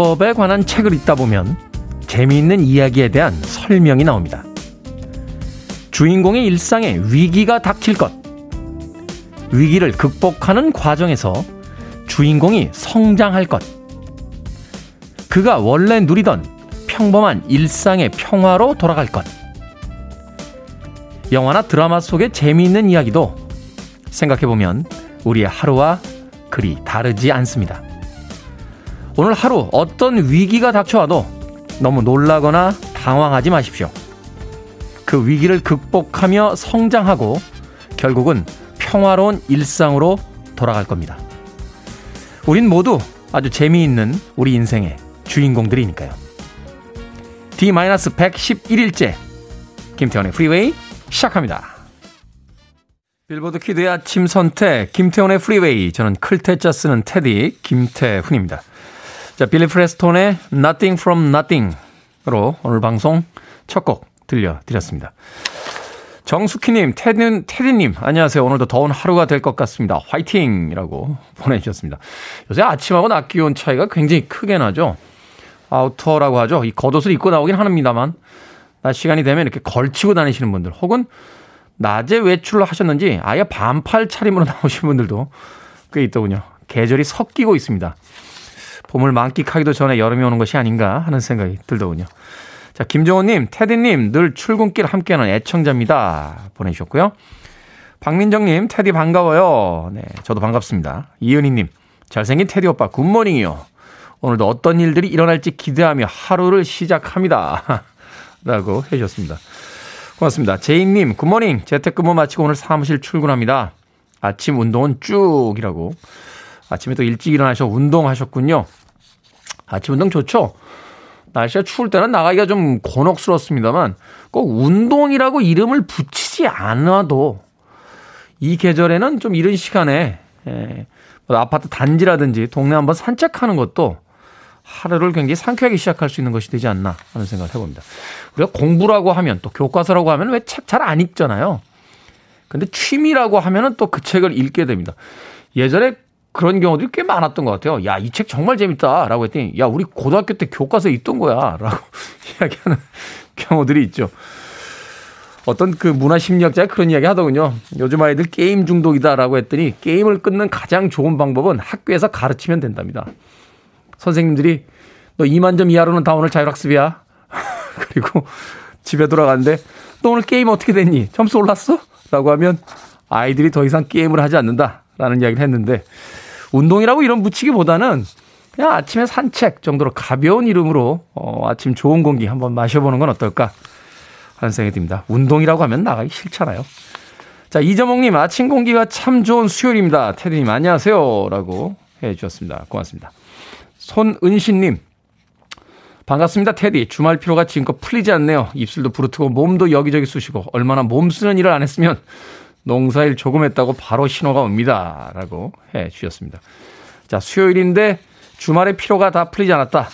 기법에 관한 책을 읽다 보면 재미있는 이야기에 대한 설명이 나옵니다. 주인공의 일상에 위기가 닥칠 것, 위기를 극복하는 과정에서 주인공이 성장할 것, 그가 원래 누리던 평범한 일상의 평화로 돌아갈 것. 영화나 드라마 속의 재미있는 이야기도 생각해보면 우리의 하루와 그리 다르지 않습니다. 오늘 하루 어떤 위기가 닥쳐와도 너무 놀라거나 당황하지 마십시오. 그 위기를 극복하며 성장하고 결국은 평화로운 일상으로 돌아갈 겁니다. 우린 모두 아주 재미있는 우리 인생의 주인공들이니까요. D-111일째 김태원의 프리웨이 시작합니다. 빌보드 키드의 아침 선택 김태훈의 프리웨이, 저는 클테짜 쓰는 테디 김태훈입니다. 자, 빌리 프레스톤의 Nothing from Nothing으로 오늘 방송 첫 곡 들려드렸습니다. 정숙희님, 테디님 안녕하세요. 오늘도 더운 하루가 될 것 같습니다. 화이팅이라고 보내주셨습니다. 요새 아침하고 낮 기온 차이가 굉장히 크게 나죠. 아우터라고 하죠. 이 겉옷을 입고 나오긴 합니다만 낮 시간이 되면 이렇게 걸치고 다니시는 분들, 혹은 낮에 외출을 하셨는지 아예 반팔 차림으로 나오신 분들도 꽤 있더군요. 계절이 섞이고 있습니다. 봄을 만끽하기도 전에 여름이 오는 것이 아닌가 하는 생각이 들더군요. 자, 김정호님, 테디님 늘 출근길 함께하는 애청자입니다 보내주셨고요. 박민정님, 테디 반가워요. 네, 저도 반갑습니다. 이은희님, 잘생긴 테디 오빠 굿모닝이요. 오늘도 어떤 일들이 일어날지 기대하며 하루를 시작합니다 라고 해주셨습니다. 고맙습니다. 제인님, 굿모닝. 재택근무 마치고 오늘 사무실 출근합니다. 아침 운동은 쭉이라고. 아침에 또 일찍 일어나셔서 운동하셨군요. 아침 운동 좋죠? 날씨가 추울 때는 나가기가 좀 곤혹스럽습니다만 꼭 운동이라고 이름을 붙이지 않아도 이 계절에는 좀 이른 시간에 아파트 단지라든지 동네 한번 산책하는 것도 하루를 굉장히 상쾌하게 시작할 수 있는 것이 되지 않나 하는 생각을 해봅니다. 우리가 공부라고 하면, 또 교과서라고 하면 왜 책 잘 안 읽잖아요. 근데 취미라고 하면은 또 그 책을 읽게 됩니다. 예전에 그런 경우들이 꽤 많았던 것 같아요. 야, 이 책 정말 재밌다라고 했더니 야, 우리 고등학교 때 교과서에 있던 거야라고 이야기하는 경우들이 있죠. 어떤 그 문화심리학자가 그런 이야기 하더군요. 요즘 아이들 게임 중독이다라고 했더니 게임을 끊는 가장 좋은 방법은 학교에서 가르치면 된답니다. 선생님들이 너 2만 점 이하로는 다 오늘 자율학습이야. 그리고 집에 돌아가는데 너 오늘 게임 어떻게 됐니? 점수 올랐어? 라고 하면 아이들이 더 이상 게임을 하지 않는다라는 이야기를 했는데, 운동이라고 이름 붙이기보다는 그냥 아침에 산책 정도로 가벼운 이름으로 아침 좋은 공기 한번 마셔보는 건 어떨까 하는 생각이 듭니다. 운동이라고 하면 나가기 싫잖아요. 자, 이재몽님, 아침 공기가 참 좋은 수요일입니다. 테디님 안녕하세요 라고 해주셨습니다. 고맙습니다. 손은신님, 반갑습니다 테디. 주말 피로가 지금껏 풀리지 않네요. 입술도 부르트고 몸도 여기저기 쑤시고 얼마나 몸쓰는 일을 안 했으면 농사일 조금 했다고 바로 신호가 옵니다 라고 해주셨습니다. 자, 수요일인데 주말에 피로가 다 풀리지 않았다,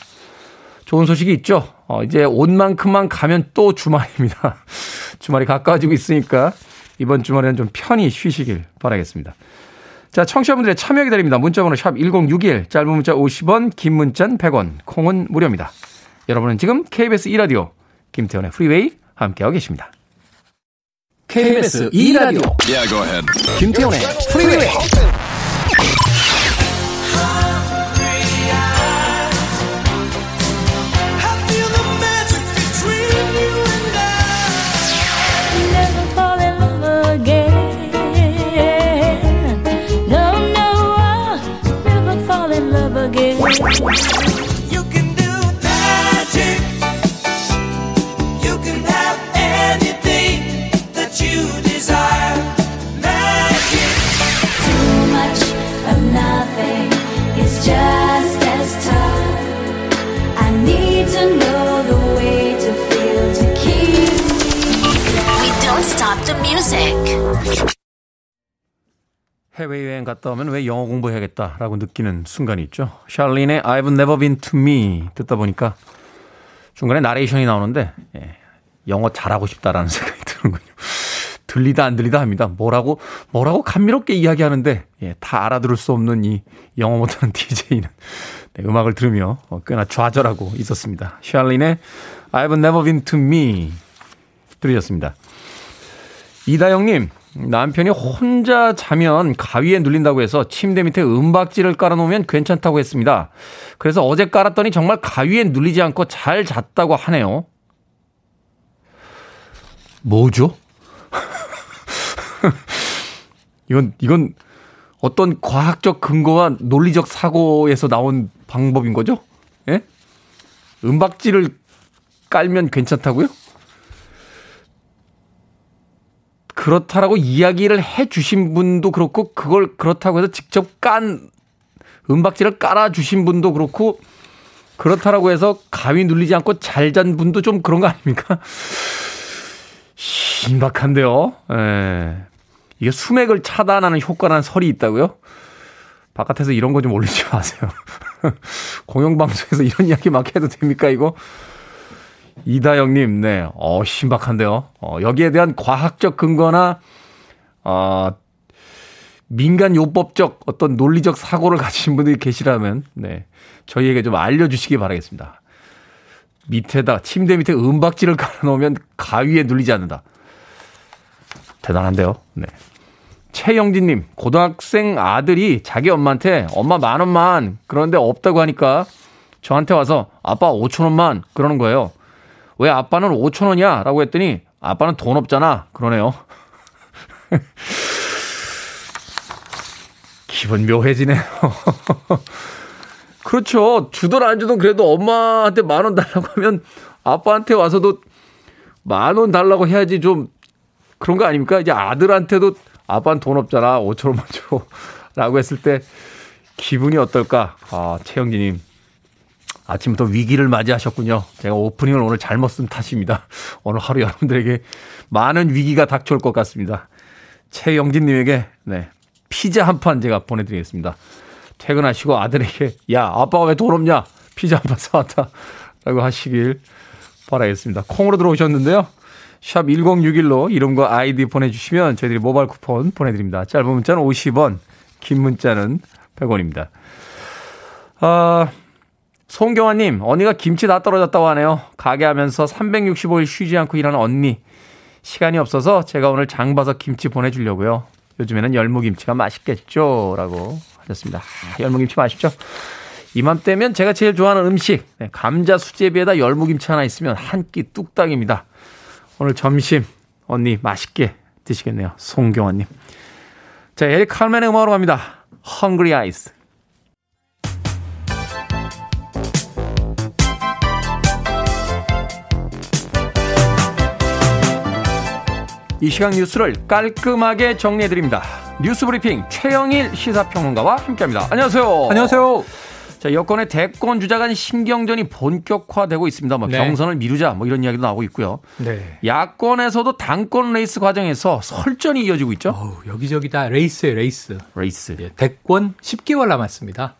좋은 소식이 있죠. 이제 온 만큼만 가면 또 주말입니다. 주말이 가까워지고 있으니까 이번 주말에는 좀 편히 쉬시길 바라겠습니다. 자, 청취자분들의 참여 기다립니다. 문자번호 샵 1061, 짧은 문자 50원, 긴 문자는 100원, 콩은 무료입니다. 여러분은 지금 KBS 2라디오 김태원의 프리웨이 함께하고 계십니다. KBS 2라디오 김태원의 프리웨이. You can do magic. You can have anything that you desire. Magic. Too much of nothing is just as tough. I need to know the way to feel to keep me. We don't stop the music. 해외여행 갔다 오면 왜 영어 공부해야겠다라고 느끼는 순간이 있죠. 샬린의 I've never been to me 듣다 보니까 중간에 나레이션이 나오는데 영어 잘하고 싶다라는 생각이 드는군요. 들리다 안 들리다 합니다. 뭐라고 감미롭게 이야기하는데 예, 다 알아들을 수 없는 이 영어 못하는 DJ는 네, 음악을 들으며 꽤나 좌절하고 있었습니다. 샬린의 I've Never Been To Me 들으셨습니다. 이다영님, 남편이 혼자 자면 가위에 눌린다고 해서 침대 밑에 은박지를 깔아놓으면 괜찮다고 했습니다. 그래서 어제 깔았더니 정말 가위에 눌리지 않고 잘 잤다고 하네요. 뭐죠? 이건 어떤 과학적 근거와 논리적 사고에서 나온 방법인 거죠? 예? 은박지를 깔면 괜찮다고요? 그렇다라고 이야기를 해 주신 분도 그렇고 그걸 그렇다고 해서 직접 깐 은박지를 깔아 주신 분도 그렇고 그렇다라고 해서 가위 눌리지 않고 잘 잔 분도 좀 그런 거 아닙니까? 신박한데요. 예. 이게 수맥을 차단하는 효과라는 설이 있다고요? 바깥에서 이런 거 좀 올리지 마세요. 공영방송에서 이런 이야기 막 해도 됩니까 이거? 이다영님, 네, 신박한데요. 여기에 대한 과학적 근거나 민간요법적 어떤 논리적 사고를 가지신 분들이 계시라면 네, 저희에게 좀 알려주시기 바라겠습니다. 침대 밑에 은박지를 깔아놓으면 가위에 눌리지 않는다. 대단한데요. 네. 최영진님, 고등학생 아들이 자기 엄마한테 엄마 10,000원만 그러는데 없다고 하니까 저한테 와서 아빠 5,000원만 그러는 거예요. 왜 아빠는 5,000원이야? 라고 했더니 아빠는 돈 없잖아. 그러네요. 기분 묘해지네요. 그렇죠. 주든 안 주든 그래도 엄마한테 10,000원 달라고 하면 아빠한테 와서도 10,000원 달라고 해야지 좀 그런 거 아닙니까? 이제 아들한테도 아빠는 돈 없잖아. 5,000원만 줘. 라고 했을 때 기분이 어떨까? 최영진님. 아침부터 위기를 맞이하셨군요. 제가 오프닝을 오늘 잘못 쓴 탓입니다. 오늘 하루 여러분들에게 많은 위기가 닥쳐올 것 같습니다. 최영진님에게 네, 피자 한 판 제가 보내드리겠습니다. 퇴근하시고 아들에게 야 아빠가 왜 돈 없냐 피자 한 판 사왔다 라고 하시길 바라겠습니다. 콩으로 들어오셨는데요. 샵 1061로 이름과 아이디 보내주시면 저희들이 모바일 쿠폰 보내드립니다. 짧은 문자는 50원, 긴 문자는 100원입니다. 송경아님, 언니가 김치 다 떨어졌다고 하네요. 가게 하면서 365일 쉬지 않고 일하는 언니. 시간이 없어서 제가 오늘 장 봐서 김치 보내주려고요. 요즘에는 열무김치가 맛있겠죠? 라고 하셨습니다. 열무김치 맛있죠? 이맘때면 제가 제일 좋아하는 음식. 네, 감자 수제비에다 열무김치 하나 있으면 한 끼 뚝딱입니다. 오늘 점심 언니 맛있게 드시겠네요. 송경아님. 자, 에릭 칼맨의 음악으로 갑니다. Hungry Eyes. 이 시각 뉴스를 깔끔하게 정리해드립니다. 뉴스브리핑 최영일 시사평론가와 함께합니다. 안녕하세요. 안녕하세요. 자, 여권의 대권 주자 간 신경전이 본격화되고 있습니다. 뭐 네. 경선을 미루자 뭐 이런 이야기도 나오고 있고요. 네. 야권에서도 당권 레이스 과정에서 설전이 이어지고 있죠. 여기저기 다 레이스. 예, 대권 10개월 남았습니다.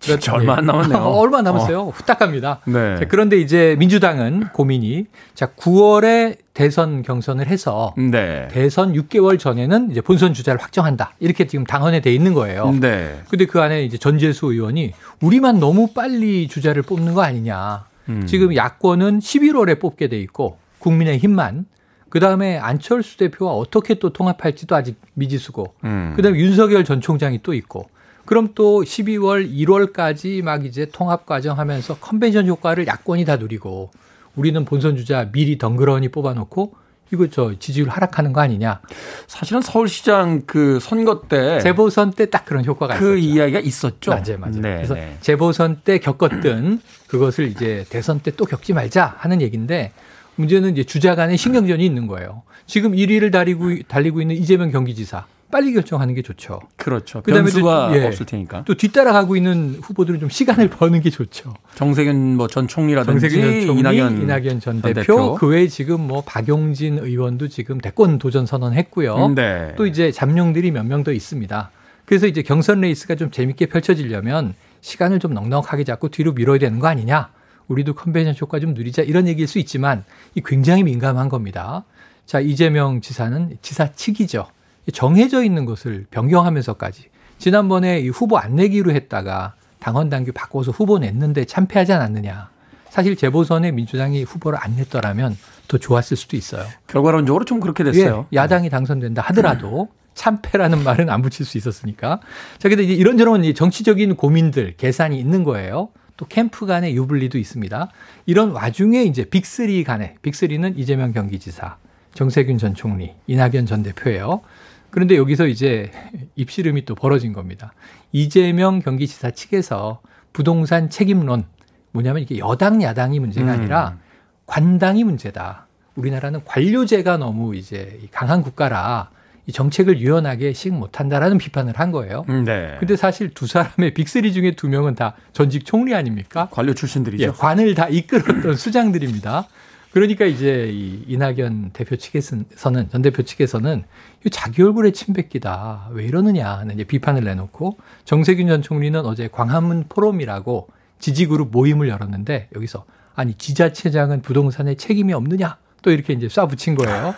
진짜 얼마 안 남았네요. 얼마 남았어요. 후딱 갑니다. 네. 자, 그런데 이제 민주당은 고민이 자 9월에 대선 경선을 해서 네. 대선 6개월 전에는 이제 본선 주자를 확정한다. 이렇게 지금 당헌에 돼 있는 거예요. 네. 근데 그 안에 이제 전재수 의원이 우리만 너무 빨리 주자를 뽑는 거 아니냐. 지금 야권은 11월에 뽑게 돼 있고 국민의힘만. 그다음에 안철수 대표와 어떻게 또 통합할지도 아직 미지수고. 그다음에 윤석열 전 총장이 또 있고. 그럼 또 12월, 1월까지 막 이제 통합 과정 하면서 컨벤션 효과를 야권이 다 누리고 우리는 본선 주자 미리 덩그러니 뽑아놓고 이거 저 지지율 하락하는 거 아니냐. 사실은 서울시장 그 선거 때. 재보선 때 딱 그런 효과가 있었죠. 그 이야기가 있었죠. 맞아요. 네, 그래서 네. 재보선 때 겪었던 그것을 이제 대선 때 또 겪지 말자 하는 얘기인데 문제는 이제 주자 간의 신경전이 있는 거예요. 지금 1위를 달리고 있는 이재명 경기지사. 빨리 결정하는 게 좋죠. 그렇죠. 그다음에 변수가 또, 없을 테니까. 또 뒤따라가고 있는 후보들은 좀 시간을 버는 게 좋죠. 정세균 뭐 전 총리라든지 이낙연 전 대표. 그 외에 지금 뭐 박용진 의원도 지금 대권 도전 선언했고요. 네. 또 이제 잠룡들이 몇 명 더 있습니다. 그래서 이제 경선 레이스가 좀 재밌게 펼쳐지려면 시간을 좀 넉넉하게 잡고 뒤로 밀어야 되는 거 아니냐. 우리도 컨벤션 효과 좀 누리자 이런 얘기일 수 있지만 이 굉장히 민감한 겁니다. 자, 이재명 지사는 지사 측이죠. 정해져 있는 것을 변경하면서까지 지난번에 이 후보 안 내기로 했다가 당헌 당규 바꿔서 후보 냈는데 참패하지 않았느냐. 사실 재보선에 민주당이 후보를 안 냈더라면 더 좋았을 수도 있어요. 결과론적으로 좀 그렇게 됐어요. 예, 야당이 당선된다 하더라도 참패라는 말은 안 붙일 수 있었으니까. 자, 근데 이제 이런저런 정치적인 고민들, 계산이 있는 거예요. 또 캠프 간의 유불리도 있습니다. 이런 와중에 이제 빅3 간에, 빅3는 이재명 경기지사, 정세균 전 총리, 이낙연 전 대표예요. 그런데 여기서 이제 입씨름이 또 벌어진 겁니다. 이재명 경기지사 측에서 부동산 책임론, 뭐냐면 이게 여당 야당이 문제가 아니라 관당이 문제다. 우리나라는 관료제가 너무 이제 강한 국가라 이 정책을 유연하게 시행 못한다라는 비판을 한 거예요. 네. 근데 사실 두 사람의 빅3 중에 두 명은 다 전직 총리 아닙니까? 관료 출신들이죠. 예, 관을 다 이끌었던 수장들입니다. 그러니까 이제 이 이낙연 대표 측에서는, 전 대표 측에서는 자기 얼굴에 침 뱉기다. 왜 이러느냐는 이제 비판을 내놓고, 정세균 전 총리는 어제 광화문 포럼이라고 지지그룹 모임을 열었는데 여기서 아니 지자체장은 부동산에 책임이 없느냐? 또 이렇게 이제 쏴붙인 거예요.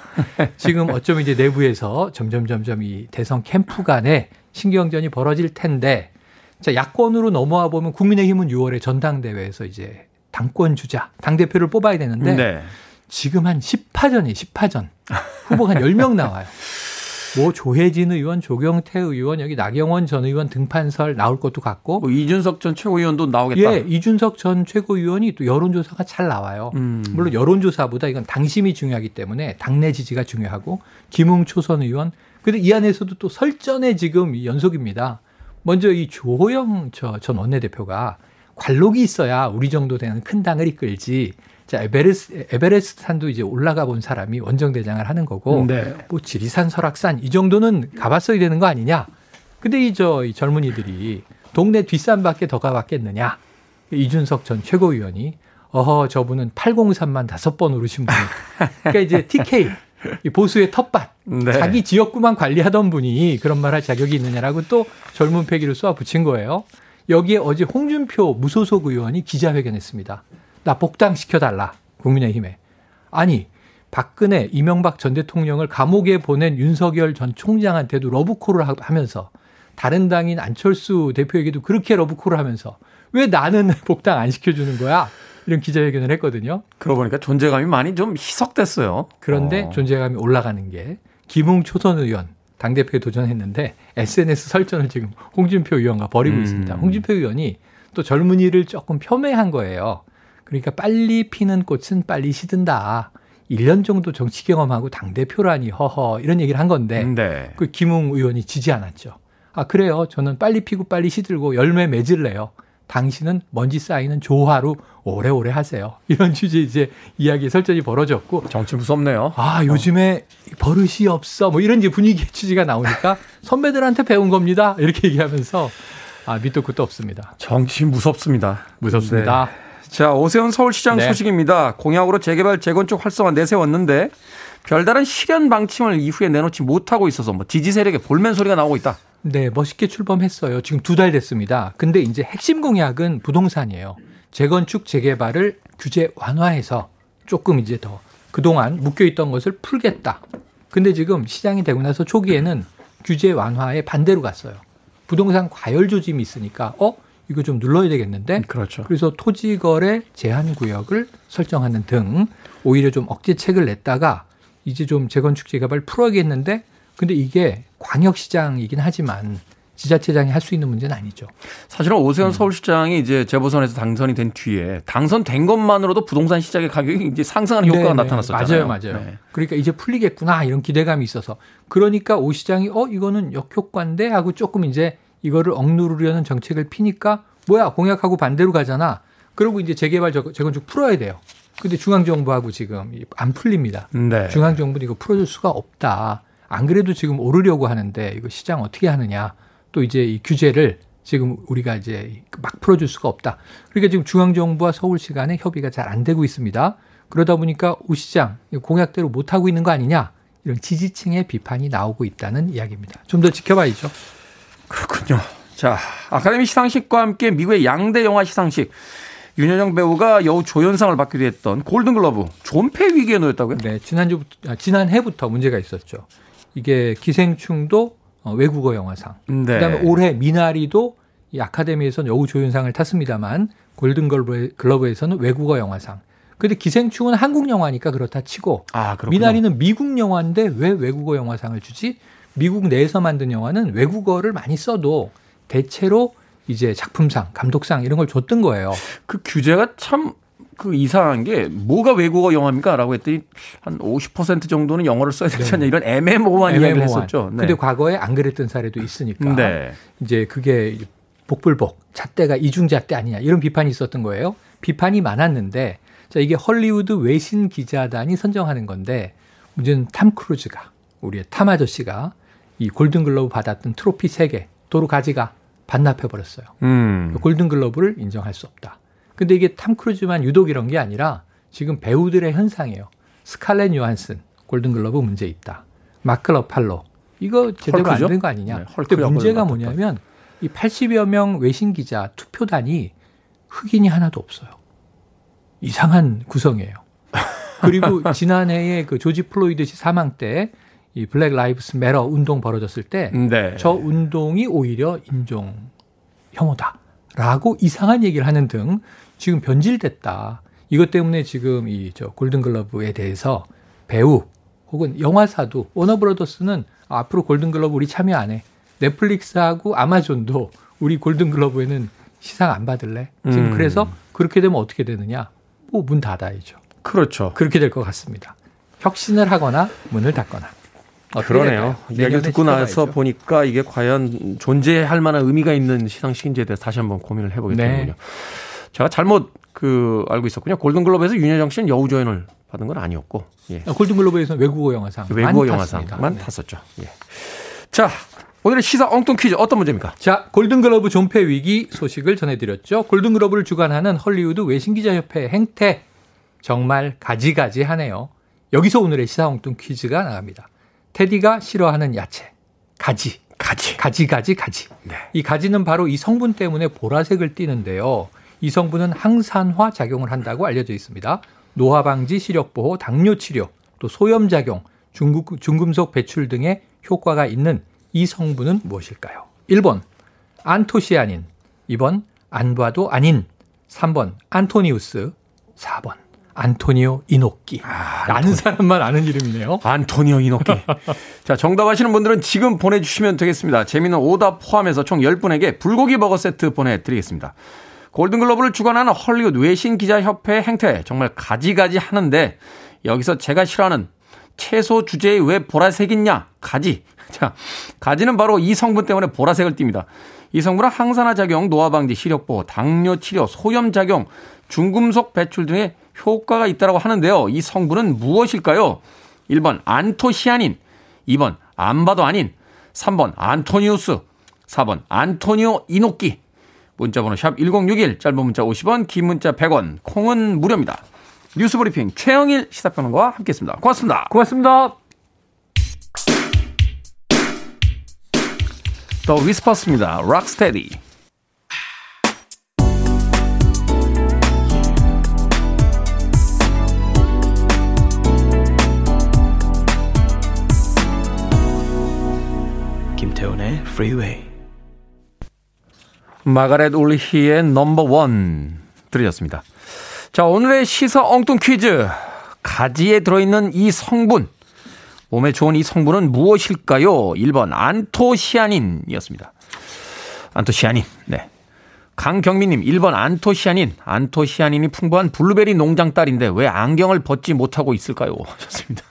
지금 어쩌면 이제 내부에서 점점 이 대선 캠프 간에 신경전이 벌어질 텐데, 자, 야권으로 넘어와 보면 국민의힘은 6월에 전당대회에서 이제 당권 주자, 당대표를 뽑아야 되는데 네. 지금 한 10파전. 후보가 한 10명 나와요. 뭐 조혜진 의원, 조경태 의원, 여기 나경원 전 의원 등판설 나올 것도 같고, 뭐 이준석 전 최고위원도 나오겠다. 예, 이준석 전 최고위원이 또 여론조사가 잘 나와요. 물론 여론조사보다 이건 당심이 중요하기 때문에 당내 지지가 중요하고, 김웅초 선 의원. 그런데 이 안에서도 또 설전에 지금 연속입니다. 먼저 이 조호영 전 원내대표가 관록이 있어야 우리 정도 되는 큰 당을 이끌지. 자, 에베레스트 산도 이제 올라가 본 사람이 원정대장을 하는 거고, 네. 뭐 지리산, 설악산 이 정도는 가봤어야 되는 거 아니냐. 근데 이 젊은이들이 동네 뒷산밖에 더 가봤겠느냐. 이준석 전 최고위원이 저분은 803만 5번 오르신 분이. 그러니까 이제 TK, 이 보수의 텃밭, 네. 자기 지역구만 관리하던 분이 그런 말 할 자격이 있느냐라고 또 젊은 패기를 쏘아붙인 거예요. 여기에 어제 홍준표 무소속 의원이 기자회견했습니다. 나 복당시켜달라, 국민의힘에. 아니, 박근혜, 이명박 전 대통령을 감옥에 보낸 윤석열 전 총장한테도 러브콜을 하면서, 다른 당인 안철수 대표에게도 그렇게 러브콜을 하면서 왜 나는 복당 안 시켜주는 거야? 이런 기자회견을 했거든요. 그러고 보니까 존재감이 많이 좀 희석됐어요. 그런데 존재감이 올라가는 게 김웅초 전 의원 당대표에 도전했는데 SNS 설전을 지금 홍준표 의원과 벌이고 있습니다. 홍준표 의원이 또 젊은이를 조금 폄훼한 거예요. 그러니까 빨리 피는 꽃은 빨리 시든다. 1년 정도 정치 경험하고 당대표라니 허허, 이런 얘기를 한 건데 네. 그 김웅 의원이 지지 않았죠. 아, 그래요. 저는 빨리 피고 빨리 시들고 열매 맺을래요. 당신은 먼지 쌓이는 조화로 오래오래 하세요. 이런 취지의 이제 이야기 설전이 벌어졌고. 정치 무섭네요. 아, 요즘에 버릇이 없어. 뭐 이런 이제 분위기의 취지가 나오니까 선배들한테 배운 겁니다. 이렇게 얘기하면서 아, 밑도 끝도 없습니다. 정치 무섭습니다. 무섭습니다. 네. 자, 오세훈 서울시장 네. 소식입니다. 공약으로 재개발, 재건축 활성화 내세웠는데 별다른 실현 방침을 이후에 내놓지 못하고 있어서 뭐 지지 세력의 볼멘 소리가 나오고 있다. 네, 멋있게 출범했어요. 지금 2달 됐습니다. 근데 이제 핵심 공약은 부동산이에요. 재건축, 재개발을 규제 완화해서 조금 이제 더 그동안 묶여있던 것을 풀겠다. 근데 지금 시장이 되고 나서 초기에는 규제 완화에 반대로 갔어요. 부동산 과열 조짐이 있으니까 이거 좀 눌러야 되겠는데. 그렇죠. 그래서 토지거래 제한구역을 설정하는 등 오히려 좀 억제책을 냈다가 이제 좀 재건축 재개발 풀어야겠는데, 근데 이게 광역시장이긴 하지만 지자체장이 할 수 있는 문제는 아니죠. 사실은 오세훈 서울시장이 이제 재보선에서 당선이 된 뒤에 당선된 것만으로도 부동산 시장의 가격이 이제 상승하는 효과가 네네. 나타났었잖아요. 맞아요. 네. 그러니까 이제 풀리겠구나 이런 기대감이 있어서, 그러니까 오 시장이 이거는 역효과인데 하고 조금 이제 이거를 억누르려는 정책을 피니까 뭐야, 공약하고 반대로 가잖아. 그러고 이제 재개발 재건축 풀어야 돼요. 근데 중앙정부하고 지금 안 풀립니다. 네. 중앙정부는 이거 풀어줄 수가 없다. 안 그래도 지금 오르려고 하는데 이거 시장 어떻게 하느냐. 또 이제 이 규제를 지금 우리가 이제 막 풀어줄 수가 없다. 그러니까 지금 중앙정부와 서울시 간의 협의가 잘 안 되고 있습니다. 그러다 보니까 오 시장 공약대로 못하고 있는 거 아니냐. 이런 지지층의 비판이 나오고 있다는 이야기입니다. 좀 더 지켜봐야죠. 그렇군요. 자, 아카데미 시상식과 함께 미국의 양대 영화 시상식. 윤여정 배우가 여우 조연상을 받기도 했던 골든글러브 존폐 위기에 놓였다고요? 네, 지난해부터 문제가 있었죠. 이게 기생충도 외국어 영화상, 네. 그다음에 올해 미나리도 이 아카데미에서는 여우 조연상을 탔습니다만 골든글러브에서는 외국어 영화상. 그런데 기생충은 한국 영화니까 그렇다 치고 미나리는 미국 영화인데 왜 외국어 영화상을 주지? 미국 내에서 만든 영화는 외국어를 많이 써도 대체로 이제 작품상, 감독상 이런 걸 줬던 거예요. 그 규제가 참 그 이상한 게 뭐가 외국어 영화입니까? 라고 했더니 한 50% 정도는 영어를 써야 되지 않냐 이런 애매모호한 이야기를 했었죠. 네. 근데 과거에 안 그랬던 사례도 있으니까 네. 이제 그게 복불복, 잣대가 이중잣대 아니냐 이런 비판이 있었던 거예요. 비판이 많았는데 자, 이게 헐리우드 외신 기자단이 선정하는 건데 문제는 탐 크루즈가 우리의 탐 아저씨가 이 골든글러브 받았던 트로피 3개 도로 가지가 반납해버렸어요. 골든글러브를 인정할 수 없다. 근데 이게 탐 크루즈만 유독 이런 게 아니라 지금 배우들의 현상이에요. 스칼렛 요한슨 골든글러브 문제 있다. 마크 러팔로 이거 제대로 안 된 거 아니냐. 네, 근데 문제가 뭐냐면 이 80여 명 외신 기자 투표단이 흑인이 하나도 없어요. 이상한 구성이에요. 그리고 지난해에 그 조지 플로이드 씨 사망 때 이 블랙 라이브스 매러 운동 벌어졌을 때 저 운동이 오히려 인종 혐오다라고 이상한 얘기를 하는 등 지금 변질됐다. 이것 때문에 지금 이 저 골든글러브에 대해서 배우 혹은 영화사도 워너브러더스는 앞으로 골든글러브 우리 참여 안 해. 넷플릭스하고 아마존도 우리 골든글러브에는 시상 안 받을래? 지금 그래서 그렇게 되면 어떻게 되느냐? 뭐 문 닫아야죠. 그렇죠. 그렇게 될 것 같습니다. 혁신을 하거나 문을 닫거나. 그러네요. 이야기를 듣고 나서 보니까 이게 과연 존재할 만한 의미가 있는 시상식인지에 대해서 다시 한번 고민을 해보게 되는군요. 네. 제가 잘못 알고 있었군요. 골든글로브에서 윤여정 씨는 여우조연을 받은 건 아니었고. 예. 골든글로브에서는 외국어 영화상. 외국어 영화상만 탔었죠. 예. 자, 오늘의 시사 엉뚱 퀴즈 어떤 문제입니까? 자, 골든글러브 존폐 위기 소식을 전해드렸죠. 골든글러브를 주관하는 헐리우드 외신기자협회 행태 정말 가지가지하네요. 여기서 오늘의 시사 엉뚱 퀴즈가 나갑니다. 테디가 싫어하는 야채 가지. 네. 이 가지는 바로 이 성분 때문에 보라색을 띠는데요. 이 성분은 항산화 작용을 한다고 알려져 있습니다. 노화 방지, 시력 보호, 당뇨 치료, 또 소염 작용, 중금속 배출 등의 효과가 있는 이 성분은 무엇일까요? 1번 안토시아닌, 2번 안 봐도 아닌, 3번 안토니우스, 4번 안토니오 이노키. 아는 사람만 아는 이름이네요. 안토니오 이노키. 자, 정답하시는 분들은 지금 보내주시면 되겠습니다. 재미있는 오답 포함해서 총 10분에게 불고기 버거 세트 보내드리겠습니다. 골든글로브를 주관하는 헐리우드 외신기자협회 행태 정말 가지가지 하는데 여기서 제가 싫어하는 채소 주제에 왜 보라색 있냐? 가지. 자, 가지는 바로 이 성분 때문에 보라색을 띱니다. 이 성분은 항산화 작용, 노화 방지, 시력 보호, 당뇨 치료, 소염 작용, 중금속 배출 등의 효과가 있다고 하는데요. 이 성분은 무엇일까요? 1번 안토시아닌, 2번 안 봐도 아닌, 3번 안토니우스, 4번 안토니오 이노끼. 문자번호 샵 1061, 짧은 문자 50원, 긴 문자 100원, 콩은 무료입니다. 뉴스브리핑 최영일 시사평론가와 함께했습니다. 고맙습니다. 고맙습니다. 더 위스퍼스입니다. 락스테디. 김태훈의 Freeway. 마가렛 올리히의 넘버원 들으셨습니다. 자, 오늘의 시사 엉뚱 퀴즈. 가지에 들어있는 이 성분, 몸에 좋은 이 성분은 무엇일까요? 1번 안토시아닌이었습니다. 안토시아닌. 네. 강경민님 1번 안토시아닌. 안토시아닌이 풍부한 블루베리 농장 딸인데 왜 안경을 벗지 못하고 있을까요? 하셨습니다.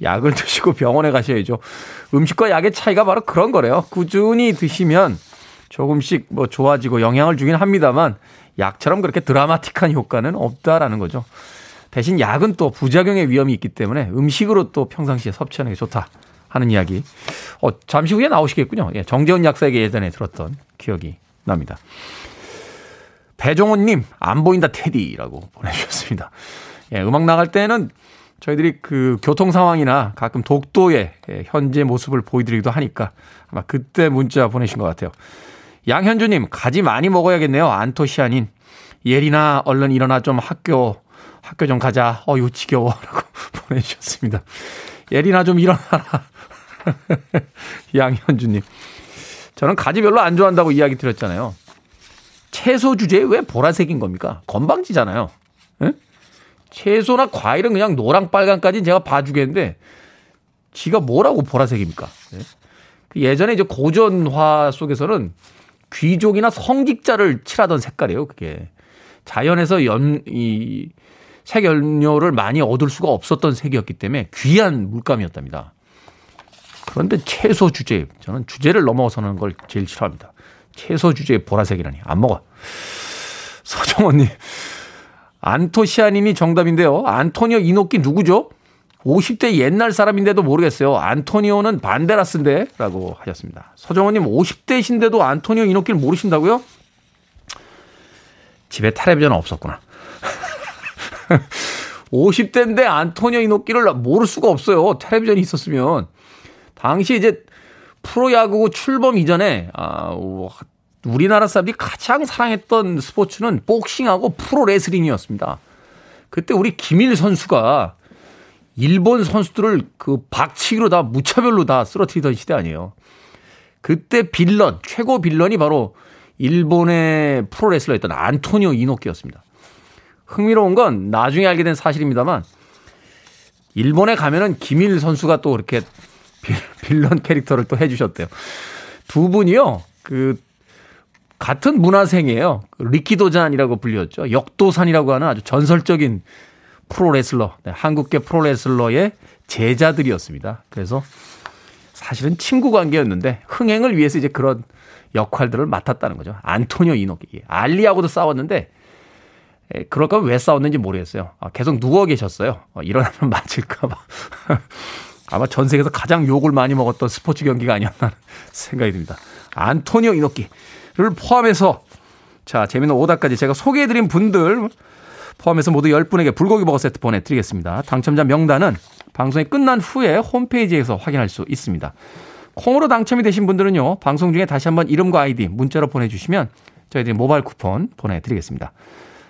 약을 드시고 병원에 가셔야죠. 음식과 약의 차이가 바로 그런 거래요. 꾸준히 드시면 조금씩 뭐 좋아지고 영향을 주긴 합니다만 약처럼 그렇게 드라마틱한 효과는 없다라는 거죠. 대신 약은 또 부작용의 위험이 있기 때문에 음식으로 또 평상시에 섭취하는 게 좋다 하는 이야기. 잠시 후에 나오시겠군요. 예, 정재훈 약사에게 예전에 들었던 기억이 납니다. 배종훈님 안 보인다 테디라고 보내주셨습니다. 예, 음악 나갈 때는 저희들이 그 교통 상황이나 가끔 독도의 현재 모습을 보여드리기도 하니까 아마 그때 문자 보내신 것 같아요. 양현주님, 가지 많이 먹어야겠네요. 안토시아닌. 예린아, 얼른 일어나 좀 학교 좀 가자. 어휴, 지겨워. 라고 보내주셨습니다. 예린아, 좀 일어나라. 양현주님. 저는 가지 별로 안 좋아한다고 이야기 드렸잖아요. 채소 주제에 왜 보라색인 겁니까? 건방지잖아요. 에? 채소나 과일은 그냥 노랑 빨강까지는 제가 봐주겠는데 지가 뭐라고 보라색입니까? 에? 예전에 이제 고전화 속에서는 귀족이나 성직자를 칠하던 색깔이에요. 그게 자연에서 색 연료를 많이 얻을 수가 없었던 색이었기 때문에 귀한 물감이었답니다. 그런데 채소 주제, 저는 주제를 넘어서는 걸 제일 싫어합니다. 채소 주제에 보라색이라니. 안 먹어. 서정원님. 안토시아님이 정답인데요. 안토니오 이노키 누구죠? 50대 옛날 사람인데도 모르겠어요. 안토니오는 반데라스인데? 라고 하셨습니다. 서정원님 50대신데도 안토니오 이노키를 모르신다고요? 집에 텔레비전 없었구나. 50대인데 안토니오 이노키를 모를 수가 없어요. 텔레비전이 있었으면. 당시 이제 프로야구 출범 이전에 우리나라 사람들이 가장 사랑했던 스포츠는 복싱하고 프로레슬링이었습니다. 그때 우리 김일 선수가 일본 선수들을 그 박치기로 다 무차별로 다 쓰러뜨리던 시대 아니에요. 그때 빌런, 최고 빌런이 바로 일본의 프로레슬러였던 안토니오 이노키였습니다. 흥미로운 건 나중에 알게 된 사실입니다만 일본에 가면은 김일 선수가 또 그렇게 빌런 캐릭터를 또 해주셨대요. 두 분이요, 같은 문화생이에요. 리키도잔이라고 불렸죠. 역도산이라고 하는 아주 전설적인 프로레슬러, 한국계 프로레슬러의 제자들이었습니다. 그래서 사실은 친구 관계였는데 흥행을 위해서 이제 그런 역할들을 맡았다는 거죠. 안토니오 이노키. 알리하고도 싸웠는데 그럴 거면 왜 싸웠는지 모르겠어요. 계속 누워 계셨어요. 일어나면 맞을까봐. 아마 전 세계에서 가장 욕을 많이 먹었던 스포츠 경기가 아니었나 생각이 듭니다. 안토니오 이노키를 포함해서 자 재미있는 오답까지 제가 소개해드린 분들 포함해서 모두 10분에게 불고기 버거 세트 보내드리겠습니다. 당첨자 명단은 방송이 끝난 후에 홈페이지에서 확인할 수 있습니다. 콩으로 당첨이 되신 분들은요. 방송 중에 다시 한번 이름과 아이디 문자로 보내주시면 저희들이 모바일 쿠폰 보내드리겠습니다.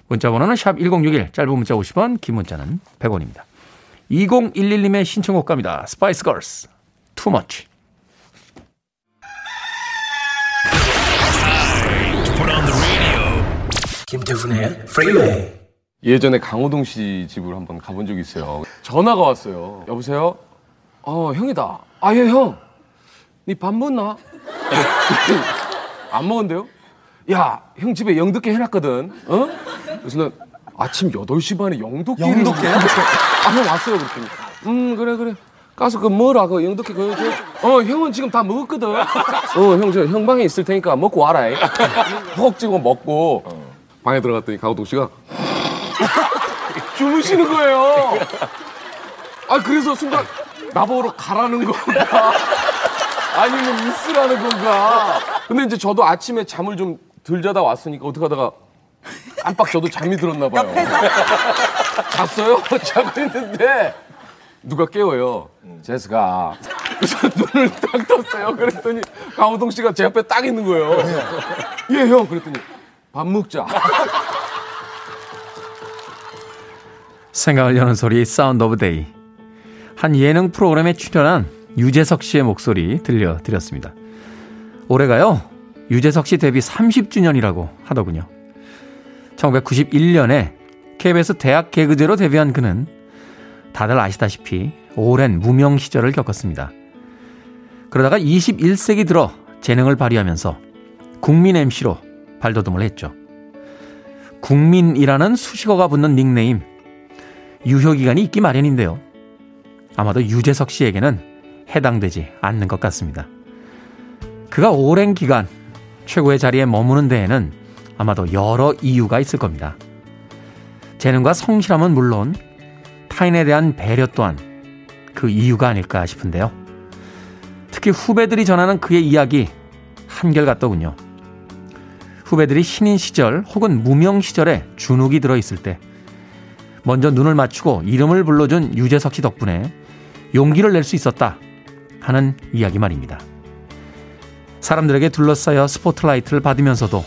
문자 번호는 샵1061 짧은 문자 50원 긴 문자는 100원입니다. 2011님의 신청곡 갑니다. Spice Girls, Too Much. 김태훈의 Freeway. 예전에 강호동 씨 집으로 한번 가본 적이 있어요. 전화가 왔어요. 여보세요? 형이다. 예, 형. 네 밥 먹었나? 안 먹었는데요? 야, 형 집에 영덕게 해놨거든. 어? 그래서 난 아침 8시 반에 영덕게? 형 왔어요, 그랬더니. 그래. 가서 그 뭐라, 그 영덕게 형은 지금 다 먹었거든. 형 방에 있을 테니까 먹고 와라. 헉 찍어 먹고. 방에 들어갔더니 강호동 씨가 주무시는 거예요. 그래서 순간 나보러 가라는 건가? 아니면 있으라는 건가? 근데 이제 저도 아침에 잠을 좀 덜 자다 왔으니까 어떡하다가 깜빡 저도 잠이 들었나 봐요. 잤어요? 자고 있는데 누가 깨워요. 제스가. 그래서 눈을 딱 떴어요. 그랬더니 강호동 씨가 제 앞에 딱 있는 거예요. 예, 형. 그랬더니 밥 먹자. 생각을 여는 소리 사운드 오브 데이. 한 예능 프로그램에 출연한 유재석 씨의 목소리 들려드렸습니다. 올해가요. 유재석 씨 데뷔 30주년이라고 하더군요. 1991년에 KBS 대학 개그제로 데뷔한 그는 다들 아시다시피 오랜 무명 시절을 겪었습니다. 그러다가 21세기 들어 재능을 발휘하면서 국민 MC로 발돋움을 했죠. 국민이라는 수식어가 붙는 닉네임, 유효기간이 있기 마련인데요. 아마도 유재석 씨에게는 해당되지 않는 것 같습니다. 그가 오랜 기간 최고의 자리에 머무는 데에는 아마도 여러 이유가 있을 겁니다. 재능과 성실함은 물론 타인에 대한 배려 또한 그 이유가 아닐까 싶은데요. 특히 후배들이 전하는 그의 이야기 한결같더군요. 후배들이 신인 시절 혹은 무명 시절에 주눅이 들어있을 때 먼저 눈을 맞추고 이름을 불러준 유재석 씨 덕분에 용기를 낼 수 있었다 하는 이야기 말입니다. 사람들에게 둘러싸여 스포트라이트를 받으면서도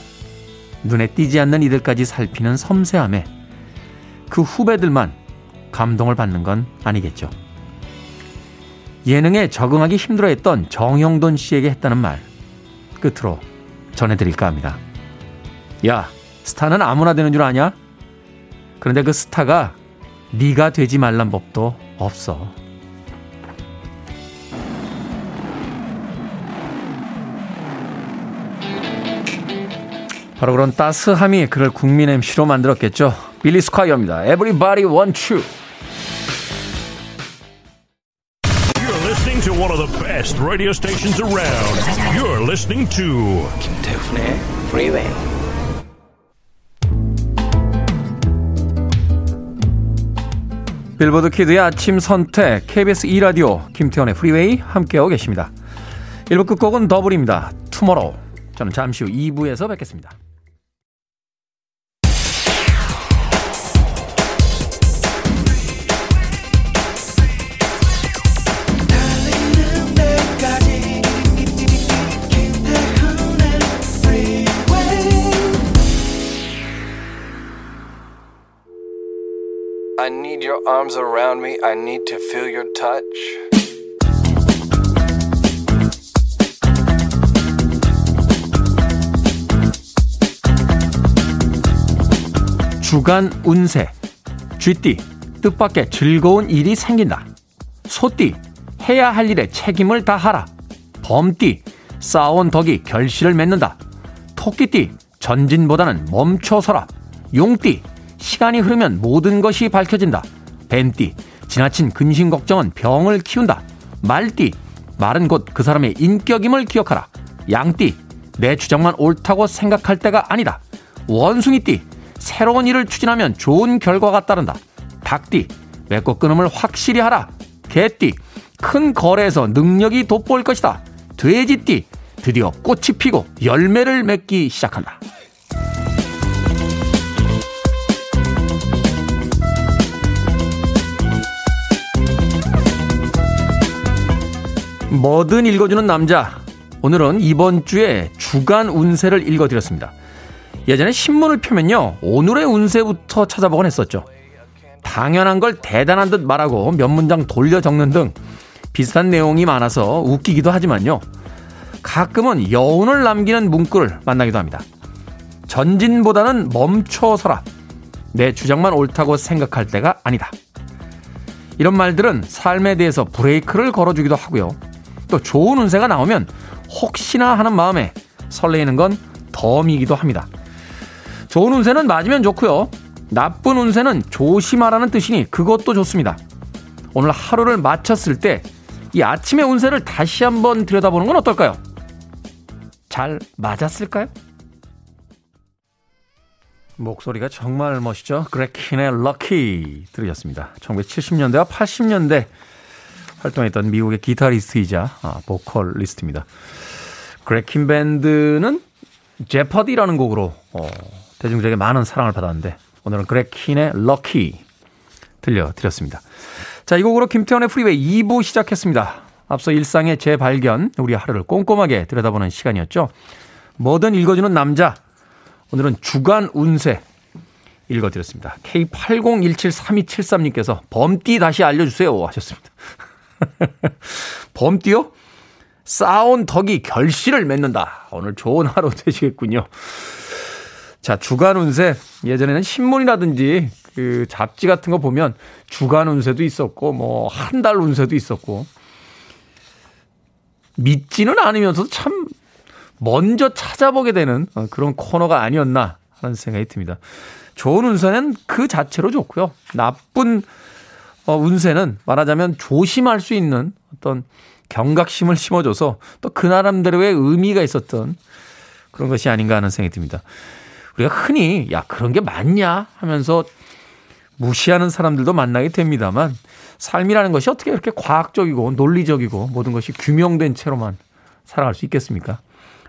눈에 띄지 않는 이들까지 살피는 섬세함에 그 후배들만 감동을 받는 건 아니겠죠. 예능에 적응하기 힘들어했던 정형돈 씨에게 했다는 말 끝으로 전해드릴까 합니다. 야, 스타는 아무나 되는 줄 아냐? 그런데 그 스타가 네가 되지 말란 법도 없어. 바로 그런 따스함이 그를 국민 MC로 만들었겠죠. 빌리 스콰이어입니다. Everybody wants you. You're listening to one of the best radio stations around. You're listening to 김태훈의 Freeway. 빌보드 키드의 아침 선택 KBS 2라디오 김태훈의 Freeway 함께하고 계십니다. 1부 끝곡은 더블입니다. 투모로우. 저는 잠시 후 2부에서 뵙겠습니다. I need your arms around me. I need to feel your touch. 주간 운세. 쥐띠, 뜻밖의 즐거운 일이 생긴다. 소띠, 해야 할 일에 책임을 다하라. 범띠, 쌓아온 덕이 결실을 맺는다. 토끼띠, 전진보다는 멈춰서라. 용띠, 시간이 흐르면 모든 것이 밝혀진다. 뱀띠, 지나친 근심 걱정은 병을 키운다. 말띠, 말은 곧 그 사람의 인격임을 기억하라. 양띠, 내 주장만 옳다고 생각할 때가 아니다. 원숭이띠, 새로운 일을 추진하면 좋은 결과가 따른다. 닭띠, 맺고 끊음을 확실히 하라. 개띠, 큰 거래에서 능력이 돋보일 것이다. 돼지띠, 드디어 꽃이 피고 열매를 맺기 시작한다. 뭐든 읽어주는 남자, 오늘은 이번 주에 주간 운세를 읽어드렸습니다. 예전에 신문을 펴면요, 오늘의 운세부터 찾아보곤 했었죠. 당연한 걸 대단한 듯 말하고 몇 문장 돌려 적는 등 비슷한 내용이 많아서 웃기기도 하지만요, 가끔은 여운을 남기는 문구를 만나기도 합니다. 전진보다는 멈춰서라. 내 주장만 옳다고 생각할 때가 아니다. 이런 말들은 삶에 대해서 브레이크를 걸어주기도 하고요, 또 좋은 운세가 나오면 혹시나 하는 마음에 설레이는 건 덤이기도 합니다. 좋은 운세는 맞으면 좋고요, 나쁜 운세는 조심하라는 뜻이니 그것도 좋습니다. 오늘 하루를 마쳤을 때 이 아침의 운세를 다시 한번 들여다보는 건 어떨까요? 잘 맞았을까요? 목소리가 정말 멋있죠. 크래킨의 럭키 들으셨습니다. 1970년대와 80년대 활동했던 미국의 기타리스트이자 보컬리스트입니다. 크래킨 밴드는 제퍼디라는 곡으로 대중들에게 많은 사랑을 받았는데, 오늘은 크래킨의 럭키 들려드렸습니다. 자, 이 곡으로 김태원의 프리웨이 2부 시작했습니다. 앞서 일상의 재발견, 우리 하루를 꼼꼼하게 들여다보는 시간이었죠. 뭐든 읽어주는 남자, 오늘은 주간 운세 읽어드렸습니다. K80173273님께서 범띠 다시 알려주세요 하셨습니다. 범띠요? 쌓아온 덕이 결실을 맺는다. 오늘 좋은 하루 되시겠군요. 자, 주간 운세. 예전에는 신문이라든지 그 잡지 같은 거 보면 주간 운세도 있었고, 뭐 한 달 운세도 있었고, 믿지는 않으면서도 참 먼저 찾아보게 되는 그런 코너가 아니었나 하는 생각이 듭니다. 좋은 운세는 그 자체로 좋고요, 나쁜 운세는 말하자면 조심할 수 있는 어떤 경각심을 심어줘서 또 그 나름대로의 의미가 있었던 그런 것이 아닌가 하는 생각이 듭니다. 우리가 흔히 야, 그런 게 맞냐 하면서 무시하는 사람들도 만나게 됩니다만, 삶이라는 것이 어떻게 이렇게 과학적이고 논리적이고 모든 것이 규명된 채로만 살아갈 수 있겠습니까?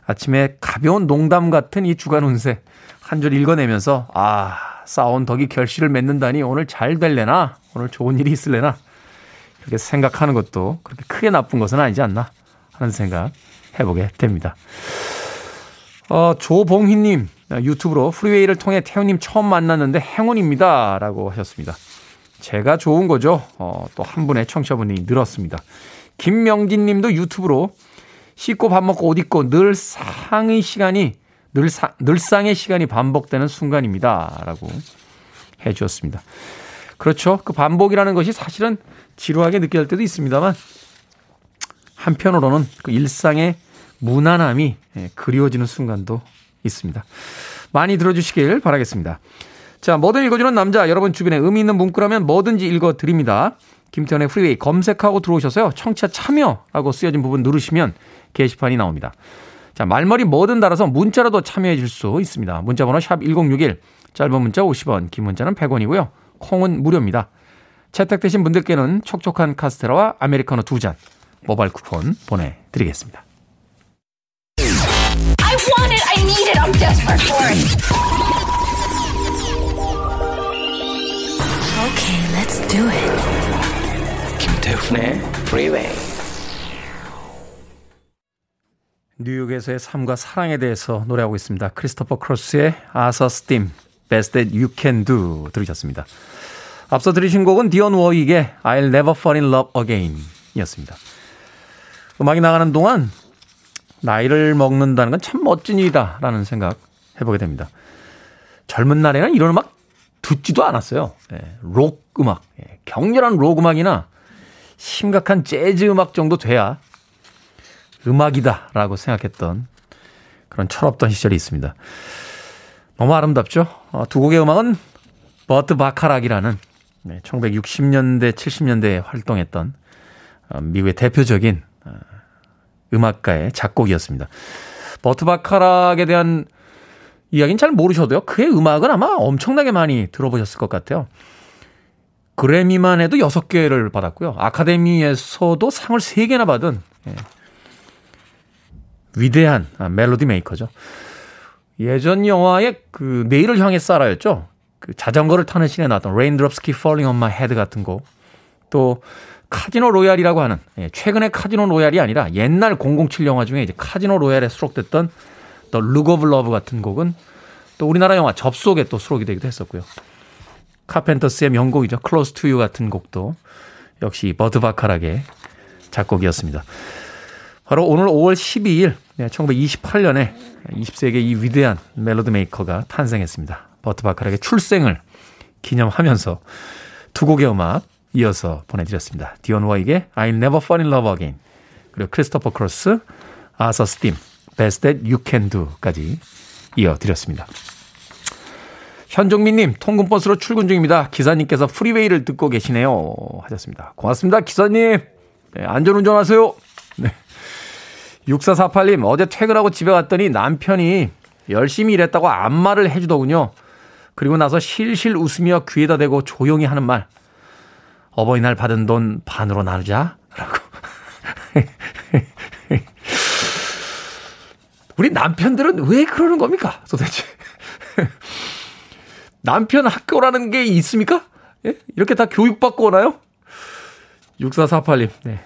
아침에 가벼운 농담 같은 이 주간 운세 한 줄 읽어내면서 쌓아온 덕이 결실을 맺는다니 오늘 잘 될래나, 오늘 좋은 일이 있을래나, 그렇게 생각하는 것도 그렇게 크게 나쁜 것은 아니지 않나 하는 생각 해보게 됩니다. 조봉희님, 유튜브로 프리웨이를 통해 태훈님 처음 만났는데 행운입니다 라고 하셨습니다. 제가 좋은 거죠. 또 한 분의 청취자분이 늘었습니다. 김명진님도 유튜브로 씻고 밥 먹고 옷 입고 늘상의 시간이 반복되는 순간입니다 라고 해 주셨습니다. 그렇죠. 그 반복이라는 것이 사실은 지루하게 느껴질 때도 있습니다만 한편으로는 그 일상의 무난함이 그리워지는 순간도 있습니다. 많이 들어주시길 바라겠습니다. 자, 뭐든 읽어주는 남자, 여러분 주변에 의미 있는 문구라면 뭐든지 읽어드립니다. 김태현의 프리웨이 검색하고 들어오셔서요. 청취자 참여라고 쓰여진 부분 누르시면 게시판이 나옵니다. 자, 말머리 뭐든 달아서 문자라도 참여해 줄 수 있습니다. 문자번호 샵1061, 짧은 문자 50원, 긴 문자는 100원이고요. 콩은 무료입니다. 채택되신 분들께는 촉촉한 카스테라와 아메리카노 2잔 모바일 쿠폰 보내드리겠습니다. I want it, I need it, I'm desperate for it. Okay, let's do it. 김태훈의 Freeway. 뉴욕에서의 삶과 사랑에 대해서 노래하고 있습니다. 크리스토퍼 크로스의 Arthur's Theme, Best That You Can Do 들으셨습니다. 앞서 들으신 곡은 디언 워윅의 I'll Never Fall in Love Again 이었습니다. 음악이 나가는 동안 나이를 먹는다는 건 참 멋진 일이다라는 생각 해보게 됩니다. 젊은 날에는 이런 음악 듣지도 않았어요. 록 음악, 격렬한 록 음악이나 심각한 재즈 음악 정도 돼야 음악이다라고 생각했던 그런 철없던 시절이 있습니다. 너무 아름답죠? 두 곡의 음악은 버트 바카락이라는 1960년대, 70년대에 활동했던 미국의 대표적인 음악가의 작곡이었습니다. 버트 바카락에 대한 이야기는 잘 모르셔도요. 그의 음악은 아마 엄청나게 많이 들어보셨을 것 같아요. 그래미만 해도 6개를 받았고요. 아카데미에서도 상을 3개나 받은 위대한 멜로디 메이커죠. 예전 영화의 그 내일을 향해 살아였죠. 그 자전거를 타는 신에 나왔던 Raindrops Keep Falling on My Head 같은 곡. 또 카지노 로얄이라고 하는, 최근의 카지노 로얄이 아니라 옛날 007 영화 중에 이제 카지노 로얄에 수록됐던 또 Look of Love 같은 곡은 또 우리나라 영화 접속에 또 수록이 되기도 했었고요. 카펜터스의 명곡이죠. Close to You 같은 곡도 역시 버드 바카락의 작곡이었습니다. 바로 오늘 5월 12일 1928년에 20세기 이 위대한 멜로디 메이커가 탄생했습니다. 버트 바카락의 출생을 기념하면서 두 곡의 음악 이어서 보내드렸습니다. 디언 워윅의 I'll Never Fall in Love Again, 그리고 크리스토퍼 크로스, Arthur's Theme, Best That You Can Do까지 이어드렸습니다. 현종민님, 통근버스로 출근 중입니다. 기사님께서 프리웨이를 듣고 계시네요 하셨습니다. 고맙습니다, 기사님. 네, 안전운전 하세요. 네. 6448님, 어제 퇴근하고 집에 갔더니 남편이 열심히 일했다고 안마를 해주더군요. 그리고 나서 실실 웃으며 귀에다 대고 조용히 하는 말, 어버이날 받은 돈 반으로 나누자 라고. 우리 남편들은 왜 그러는 겁니까 도대체? 남편 학교라는 게 있습니까? 예? 이렇게 다 교육받고 오나요? 6448님, 네,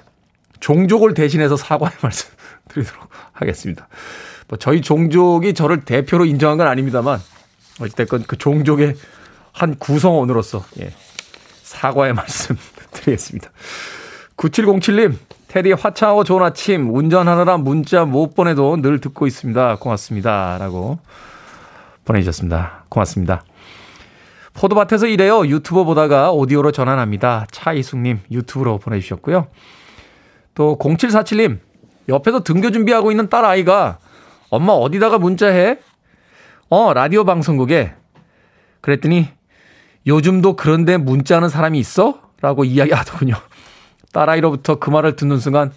종족을 대신해서 사과의 말씀 드리도록 하겠습니다. 뭐 저희 종족이 저를 대표로 인정한 건 아닙니다만 어쨌든 그 종족의 한 구성원으로서, 예, 사과의 말씀 드리겠습니다. 9707님, 테디 화창하고 좋은 아침, 운전하느라 문자 못 보내도 늘 듣고 있습니다. 고맙습니다 라고 보내주셨습니다. 고맙습니다. 포도밭에서 일해요. 유튜버 보다가 오디오로 전환합니다. 차이숙님, 유튜브로 보내주셨고요. 또 0747님, 옆에서 등교 준비하고 있는 딸아이가 엄마 어디다가 문자해? 라디오 방송국에. 그랬더니 요즘도 그런데 문자하는 사람이 있어? 라고 이야기하더군요. 딸아이로부터 그 말을 듣는 순간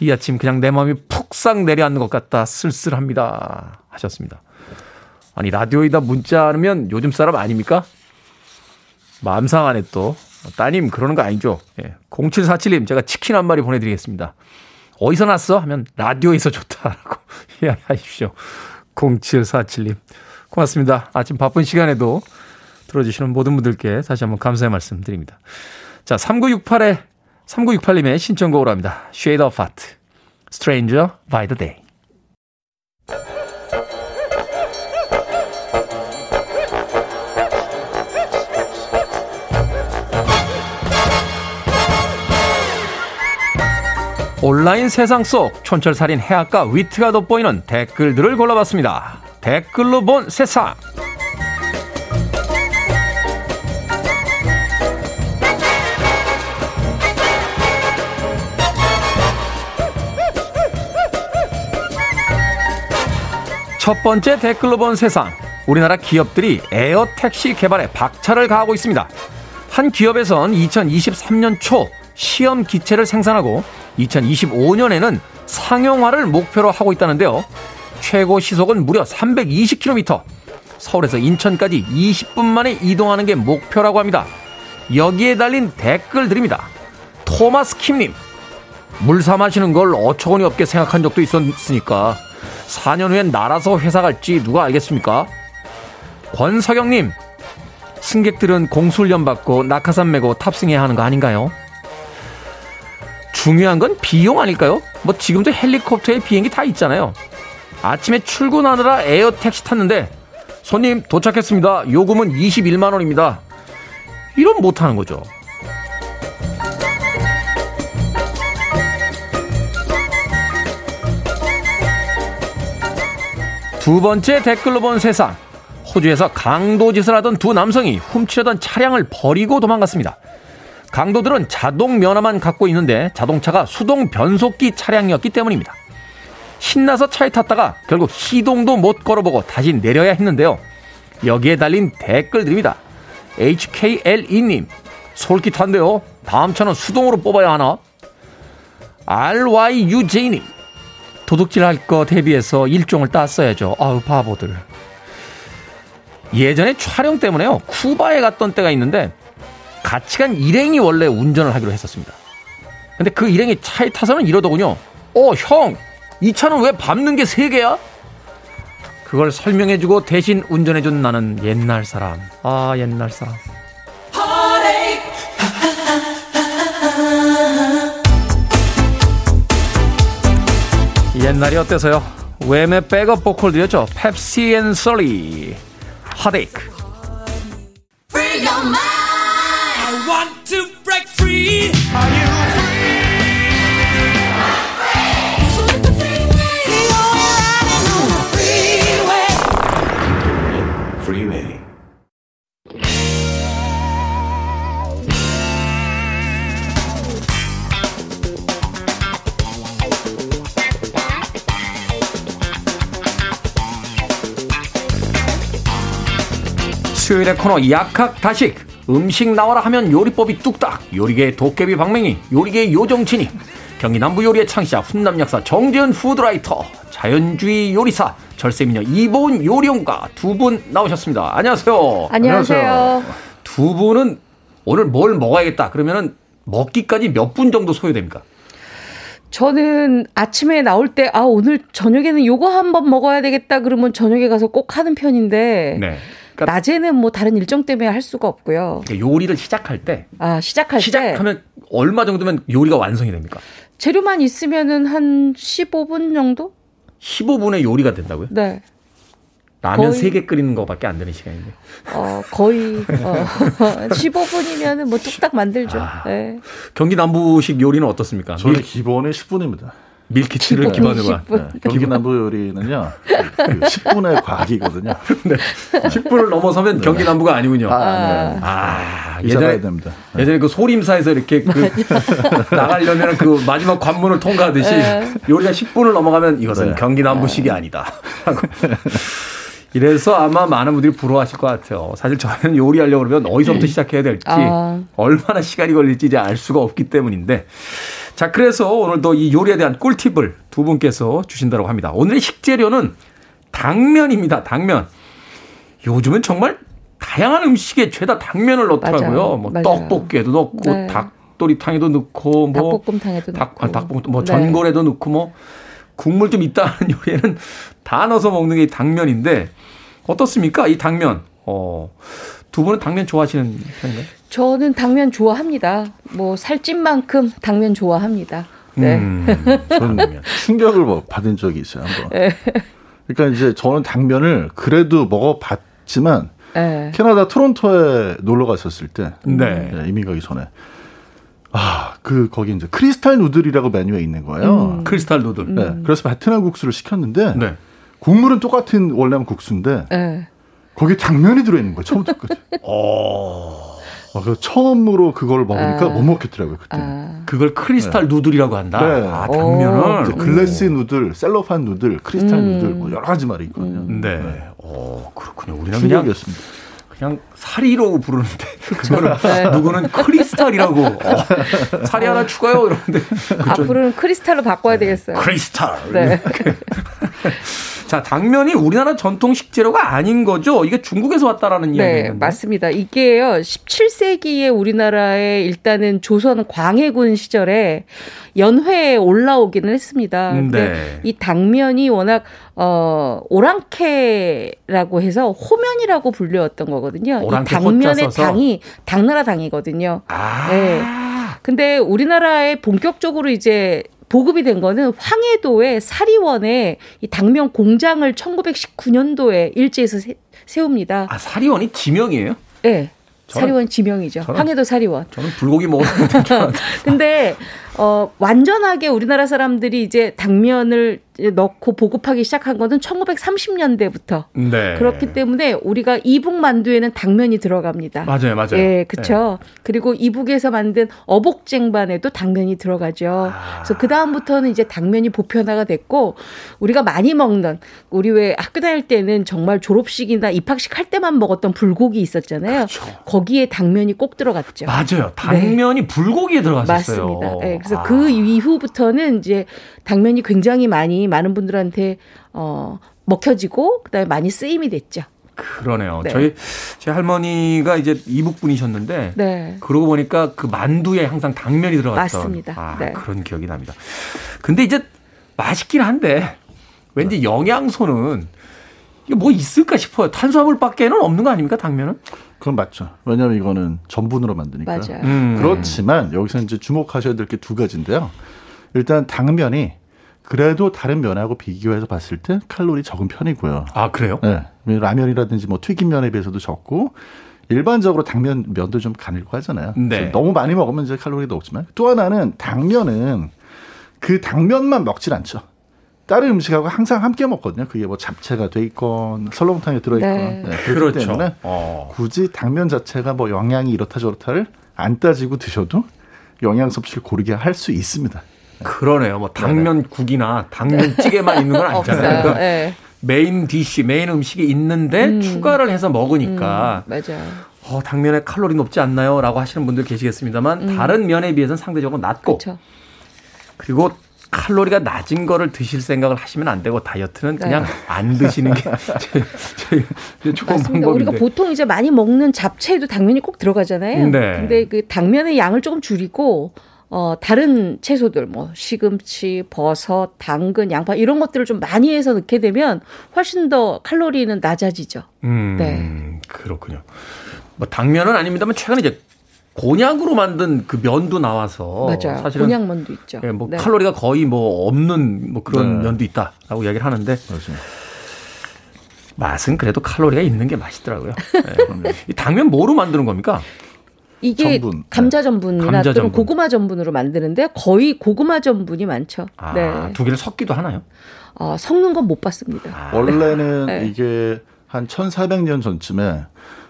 이 아침 그냥 내 마음이 푹싹 내려앉는 것 같다. 쓸쓸합니다 하셨습니다. 아니, 라디오에다 문자하면 요즘 사람 아닙니까? 마음 상하네 또. 따님 그러는 거 아니죠? 예. 0747님, 제가 치킨 한 마리 보내드리겠습니다. 어디서 났어? 하면 라디오에서 좋다라고 이야기하십시오. 0747님 고맙습니다. 아침 바쁜 시간에도 들어주시는 모든 분들께 다시 한번 감사의 말씀 드립니다. 자, 3968님의 신청곡으로 합니다. Shade of Heart. Stranger by the Day. 온라인 세상 속 촌철살인 해학과 위트가 돋보이는 댓글들을 골라봤습니다. 댓글로 본 세상. 첫 번째 댓글로 본 세상. 우리나라 기업들이 에어 택시 개발에 박차를 가하고 있습니다. 한 기업에선 2023년 초 시험 기체를 생산하고 2025년에는 상용화를 목표로 하고 있다는데요. 최고 시속은 무려 320km. 서울에서 인천까지 20분 만에 이동하는 게 목표라고 합니다. 여기에 달린 댓글들입니다. 토마스 킴님. 물 사 마시는 걸 어처구니 없게 생각한 적도 있었으니까 4년 후엔 날아서 회사 갈지 누가 알겠습니까? 권석영님. 승객들은 공수훈련 받고 낙하산 메고 탑승해야 하는 거 아닌가요? 중요한 건 비용 아닐까요? 뭐 지금도 헬리콥터에 비행기 다 있잖아요. 아침에 출근하느라 에어 택시 탔는데 손님 도착했습니다. 요금은 21만 원입니다. 이러면 못하는 거죠. 두 번째 댓글로 본 세상. 호주에서 강도짓을 하던 두 남성이 훔치려던 차량을 버리고 도망갔습니다. 강도들은 자동 면허만 갖고 있는데 자동차가 수동 변속기 차량이었기 때문입니다. 신나서 차에 탔다가 결국 시동도 못 걸어보고 다시 내려야 했는데요. 여기에 달린 댓글들입니다. HKLE님. 솔깃한데요. 다음 차는 수동으로 뽑아야 하나? RYUJ님. 도둑질할 거 대비해서 일종을 땄어야죠. 아우 바보들. 예전에 촬영 때문에요. 쿠바에 갔던 때가 있는데 같이 간 일행이 원래 운전을 하기로 했었습니다. 근데 그 일행이 차에 타서는 이러더군요. 형, 이 차는 왜 밟는 게 3개야? 그걸 설명해주고 대신 운전해준 나는 옛날 사람. 아, 옛날 사람. 옛날이 어때서요? 웸의 백업 보컬들이었죠. 펩시 앤 셔리. Heartache. 수요일의 코너 약학다식. 음식 나와라 하면 요리법이 뚝딱. 요리계의 도깨비 박맹이, 요리계의 요정치니, 경기 남부 요리의 창시자 훈남 약사 정재현 푸드라이터, 자연주의 요리사 절세미녀 이보은 요리연구가 두 분 나오셨습니다. 안녕하세요. 안녕하세요. 두 분은 오늘 뭘 먹어야겠다 그러면은 먹기까지 몇 분 정도 소요됩니까? 저는 아침에 나올 때 아 오늘 저녁에는 요거 한번 먹어야 되겠다 그러면 저녁에 가서 꼭 하는 편인데. 네. 그러니까 낮에는 뭐 다른 일정 때문에 할 수가 없고요. 그러니까 요리를 시작할 때. 아, 시작하면 얼마 정도면 요리가 완성이 됩니까? 재료만 있으면은 한 15분 정도? 15분에 요리가 된다고요? 네. 라면 거의... 3개 끓이는 것밖에 안 되는 시간인데. 거의 15분이면은 뭐 뚝딱 만들죠. 아, 네. 경기 남부식 요리는 어떻습니까? 저는 기본에 10분입니다. 밀키트를 기본으로 한. 네. 경기 남부 요리는요. 10분의 과학이거든요. 네. 10분을 넘어서면 네. 경기 남부가 아니군요. 예전에 됩니다. 네. 예전에 그 소림사에서 이렇게 그 나가려면 그 마지막 관문을 통과하듯이 네. 요리가 10분을 넘어가면 이것은 네. 경기 남부식이 아니다. 이래서 아마 많은 분들이 부러워하실 것 같아요. 사실 저는 요리하려고 그러면 어디서부터 시작해야 될지 얼마나 시간이 걸릴지 이제 알 수가 없기 때문인데 자, 그래서 오늘도 이 요리에 대한 꿀팁을 두 분께서 주신다고 합니다. 오늘의 식재료는 당면입니다. 당면. 요즘은 정말 다양한 음식에 죄다 당면을 넣더라고요. 뭐 떡볶이에도 넣고 네. 닭도리탕에도 넣고 뭐 닭볶음탕에도 넣고 닭볶음탕 뭐 전골에도 네. 넣고 뭐 국물 좀 있다는 요리에는 다 넣어서 먹는 게 당면인데 어떻습니까? 이 당면. 두 분은 당면 좋아하시는 편인가요? 저는 당면 좋아합니다. 뭐 살찐 만큼 당면 좋아합니다. 네. 저는 충격을 뭐 받은 적이 있어요, 한번. 네. 그러니까 이제 저는 당면을 그래도 먹어봤지만 네. 캐나다 토론토에 놀러 갔었을 때 네. 네, 이민 가기 전에 아, 그 거기 이제 크리스탈 누들이라고 메뉴에 있는 거예요. 크리스탈 누들. 네. 그래서 베트남 국수를 시켰는데 네. 국물은 똑같은 원래는 국수인데 네. 거기에 당면이 들어있는 거예요. 처음부터 끝까지. 그래서 처음으로 그걸 먹으니까 못 먹겠더라고요. 그때. 그걸 크리스탈 네. 누들이라고 한다. 네. 아, 당면을. 글래스 누들, 셀로판 누들, 크리스탈 누들 뭐 여러 가지 말이 있거든요. 네. 네. 오, 그렇군요. 우리는 충격이었습니다. 그냥 사리라고 부르는데 네. 누구는 크리스탈이라고 사리 하나 추가요 이러는데 앞으로는 크리스탈로 바꿔야 네. 되겠어요. 크리스탈. 네. 자, 당면이 우리나라 전통 식재료가 아닌 거죠? 이게 중국에서 왔다라는 이야기인데. 네, 맞습니다. 이게요, 17세기에 우리나라에 일단은 조선 광해군 시절에 연회에 올라오기는 했습니다. 근데 네. 이 당면이 워낙 오랑캐라고 해서 호면이라고 불려왔던 거거든요. 이 당면의 당이 당나라 당이거든요. 아. 네. 근데 우리나라에 본격적으로 이제 보급이 된 거는 황해도의 사리원에 이 당면 공장을 1919년도에 일제에서 세웁니다. 아, 사리원이 지명이에요? 네. 사리원 지명이죠. 황해도 사리원. 저는 불고기 먹었는데. 근데 완전하게 우리나라 사람들이 이제 당면을 넣고 보급하기 시작한 거는 1930년대부터. 네. 그렇기 때문에 우리가 이북 만두에는 당면이 들어갑니다. 맞아요, 맞아요. 예, 그렇죠. 네. 그리고 이북에서 만든 어복쟁반에도 당면이 들어가죠. 아. 그래서 그 다음부터는 이제 당면이 보편화가 됐고 우리가 많이 먹는 우리 왜 학교 다닐 때는 정말 졸업식이나 입학식 할 때만 먹었던 불고기 있었잖아요. 그렇죠. 거기에 당면이 꼭 들어갔죠. 맞아요. 당면이 네. 불고기에 들어갔었어요. 맞습니다. 네. 그래서 그 이후부터는 이제 당면이 굉장히 많은 분들한테 먹혀지고 그다음에 많이 쓰임이 됐죠. 그러네요. 네. 제 할머니가 이제 이북 분이셨는데 네. 그러고 보니까 그 만두에 항상 당면이 들어갔던 맞습니다. 아, 네. 그런 기억이 납니다. 근데 이제 맛있긴 한데 왠지 영양소는 이게 뭐 있을까 싶어요. 탄수화물밖에는 없는 거 아닙니까 당면은? 그건 맞죠. 왜냐하면 이거는 전분으로 만드니까요. 맞아요. 그렇지만 여기서 이제 주목하셔야 될 게 두 가지인데요. 일단 당면이 그래도 다른 면하고 비교해서 봤을 때 칼로리 적은 편이고요. 아, 그래요? 네. 라면이라든지 뭐 튀김면에 비해서도 적고 일반적으로 당면 면도 좀 가늘고 하잖아요. 네. 너무 많이 먹으면 이제 칼로리도 없지만 또 하나는 당면은 그 당면만 먹질 않죠. 다른 음식하고 항상 함께 먹거든요. 그게 뭐 잡채가 돼 있건 설렁탕에 들어있건 네. 네, 그렇기 때문에 굳이 당면 자체가 뭐 영양이 이렇다 저렇다를 안 따지고 드셔도 영양 섭취를 고르게 할 수 있습니다. 그러네요. 뭐 당면국이나 당면찌개만 있는 건 아니잖아요. 그러니까 네. 메인 디쉬, 메인 음식이 있는데 추가를 해서 먹으니까 맞아요. 당면의 칼로리 높지 않나요? 라고 하시는 분들 계시겠습니다만 다른 면에 비해서는 상대적으로 낮고 그쵸. 그리고 칼로리가 낮은 거를 드실 생각을 하시면 안 되고 다이어트는 그냥 네. 안 드시는 게 제 좋은 방법인데. 우리가 보통 이제 많이 먹는 잡채에도 당면이 꼭 들어가잖아요. 네. 근데 그 당면의 양을 조금 줄이고 다른 채소들, 뭐, 시금치, 버섯, 당근, 양파, 이런 것들을 좀 많이 해서 넣게 되면 훨씬 더 칼로리는 낮아지죠. 네. 그렇군요. 뭐, 당면은 아닙니다만, 최근에 이제 곤약으로 만든 그 면도 나와서. 맞아요. 사실은. 곤약 면도 있죠. 예, 뭐, 네. 칼로리가 거의 뭐, 없는 뭐 그런 네. 면도 있다라고 이야기를 하는데. 맞습니다. 맛은 그래도 칼로리가 있는 게 맛있더라고요. 네. 이 당면 뭐로 만드는 겁니까? 이게 전분. 감자 전분이나 감자 또는 전분. 고구마 전분으로 만드는데 거의 고구마 전분이 많죠. 아, 네. 두 개를 섞기도 하나요? 섞는 건 못 봤습니다. 원래는 네. 이게 한 1400년 전쯤에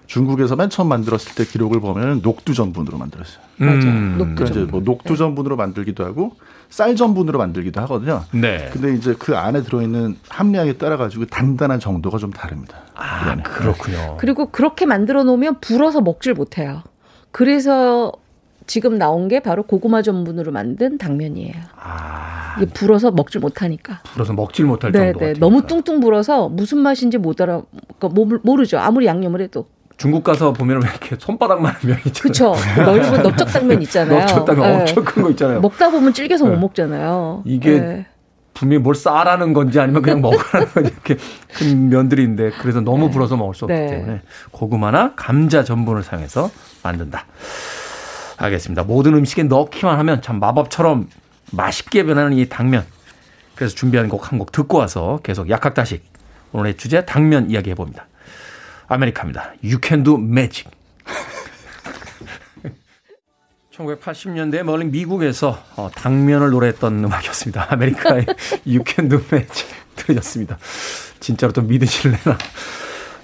중국에서 맨 처음 만들었을 때 기록을 보면 녹두 전분으로 만들었어요. 맞아요. 녹두 전분. 이제 뭐 녹두 전분으로 만들기도 하고 쌀 전분으로 만들기도 하거든요. 네. 근데 이제 그 안에 들어있는 함량에 따라 가지고 단단한 정도가 좀 다릅니다. 아, 그렇군요. 그리고 그렇게 만들어 놓으면 불어서 먹질 못해요. 그래서 지금 나온 게 바로 고구마 전분으로 만든 당면이에요. 아, 이게 불어서 먹질 못하니까. 불어서 먹질 못할 네, 정도가. 네, 되니까. 너무 뚱뚱 불어서 무슨 맛인지 그러니까 모르죠. 아무리 양념을 해도. 중국 가서 보면 이렇게 손바닥만 한 면이 있잖아요. 그렇죠. 넓은 넓적 당면 있잖아요. 넓적 당면 네. 엄청 큰 거 있잖아요. 먹다 보면 질겨서 네. 못 먹잖아요. 이게 네. 분명히 뭘 싸라는 건지 아니면 그냥 먹으라는 건지 이렇게 큰 면들인데 그래서 너무 불어서 먹을 수 없기 네. 때문에 고구마나 감자 전분을 사용해서 만든다. 알겠습니다. 모든 음식에 넣기만 하면 참 마법처럼 맛있게 변하는 이 당면. 그래서 준비한 곡 한 곡 듣고 와서 계속 약학다식 오늘의 주제 당면 이야기 해봅니다. 아메리카입니다. You Can Do Magic. 1980년대에 멀리 미국에서 당면을 노래했던 음악이었습니다. 아메리카의 You Can Do Magic 들으셨습니다. 진짜로 또 믿으실래나.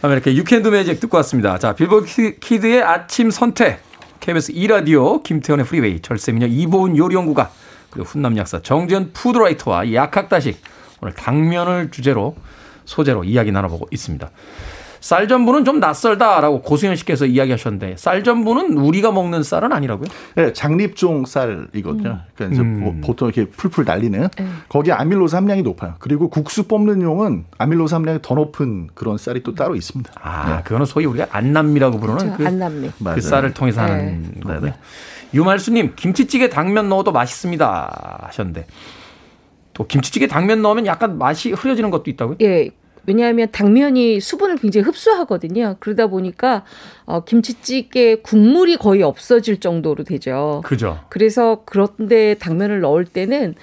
아메리카의 You Can Do Magic 듣고 왔습니다. 자, 빌보드 키드의 아침 선택. KBS 2라디오 김태현의 프리웨이. 절세미녀 이보은 요리연구가. 그리고 훈남약사 정재현 푸드라이터와 약학다식. 오늘 당면을 주제로 소재로 이야기 나눠보고 있습니다. 쌀전분은 좀 낯설다라고 고수현 씨께서 이야기하셨는데 쌀전분은 우리가 먹는 쌀은 아니라고요? 네, 장립종 쌀이거든요. 그러니까 이제 보통 이렇게 풀풀 날리는 거기에 아밀로스 함량이 높아요. 그리고 국수 뽑는 용은 아밀로스 함량이 더 높은 그런 쌀이 또 따로 있습니다. 아, 네. 그거는 소위 우리가 안남미라고 부르는 그렇죠. 안남미. 그 쌀을 통해서 하는 거고요. 유말수님, 김치찌개 당면 넣어도 맛있습니다 하셨는데 또 김치찌개 당면 넣으면 약간 맛이 흐려지는 것도 있다고요? 예. 왜냐하면 당면이 수분을 굉장히 흡수하거든요. 그러다 보니까 김치찌개 국물이 거의 없어질 정도로 되죠. 그죠. 그래서 그런데 당면을 넣을 때는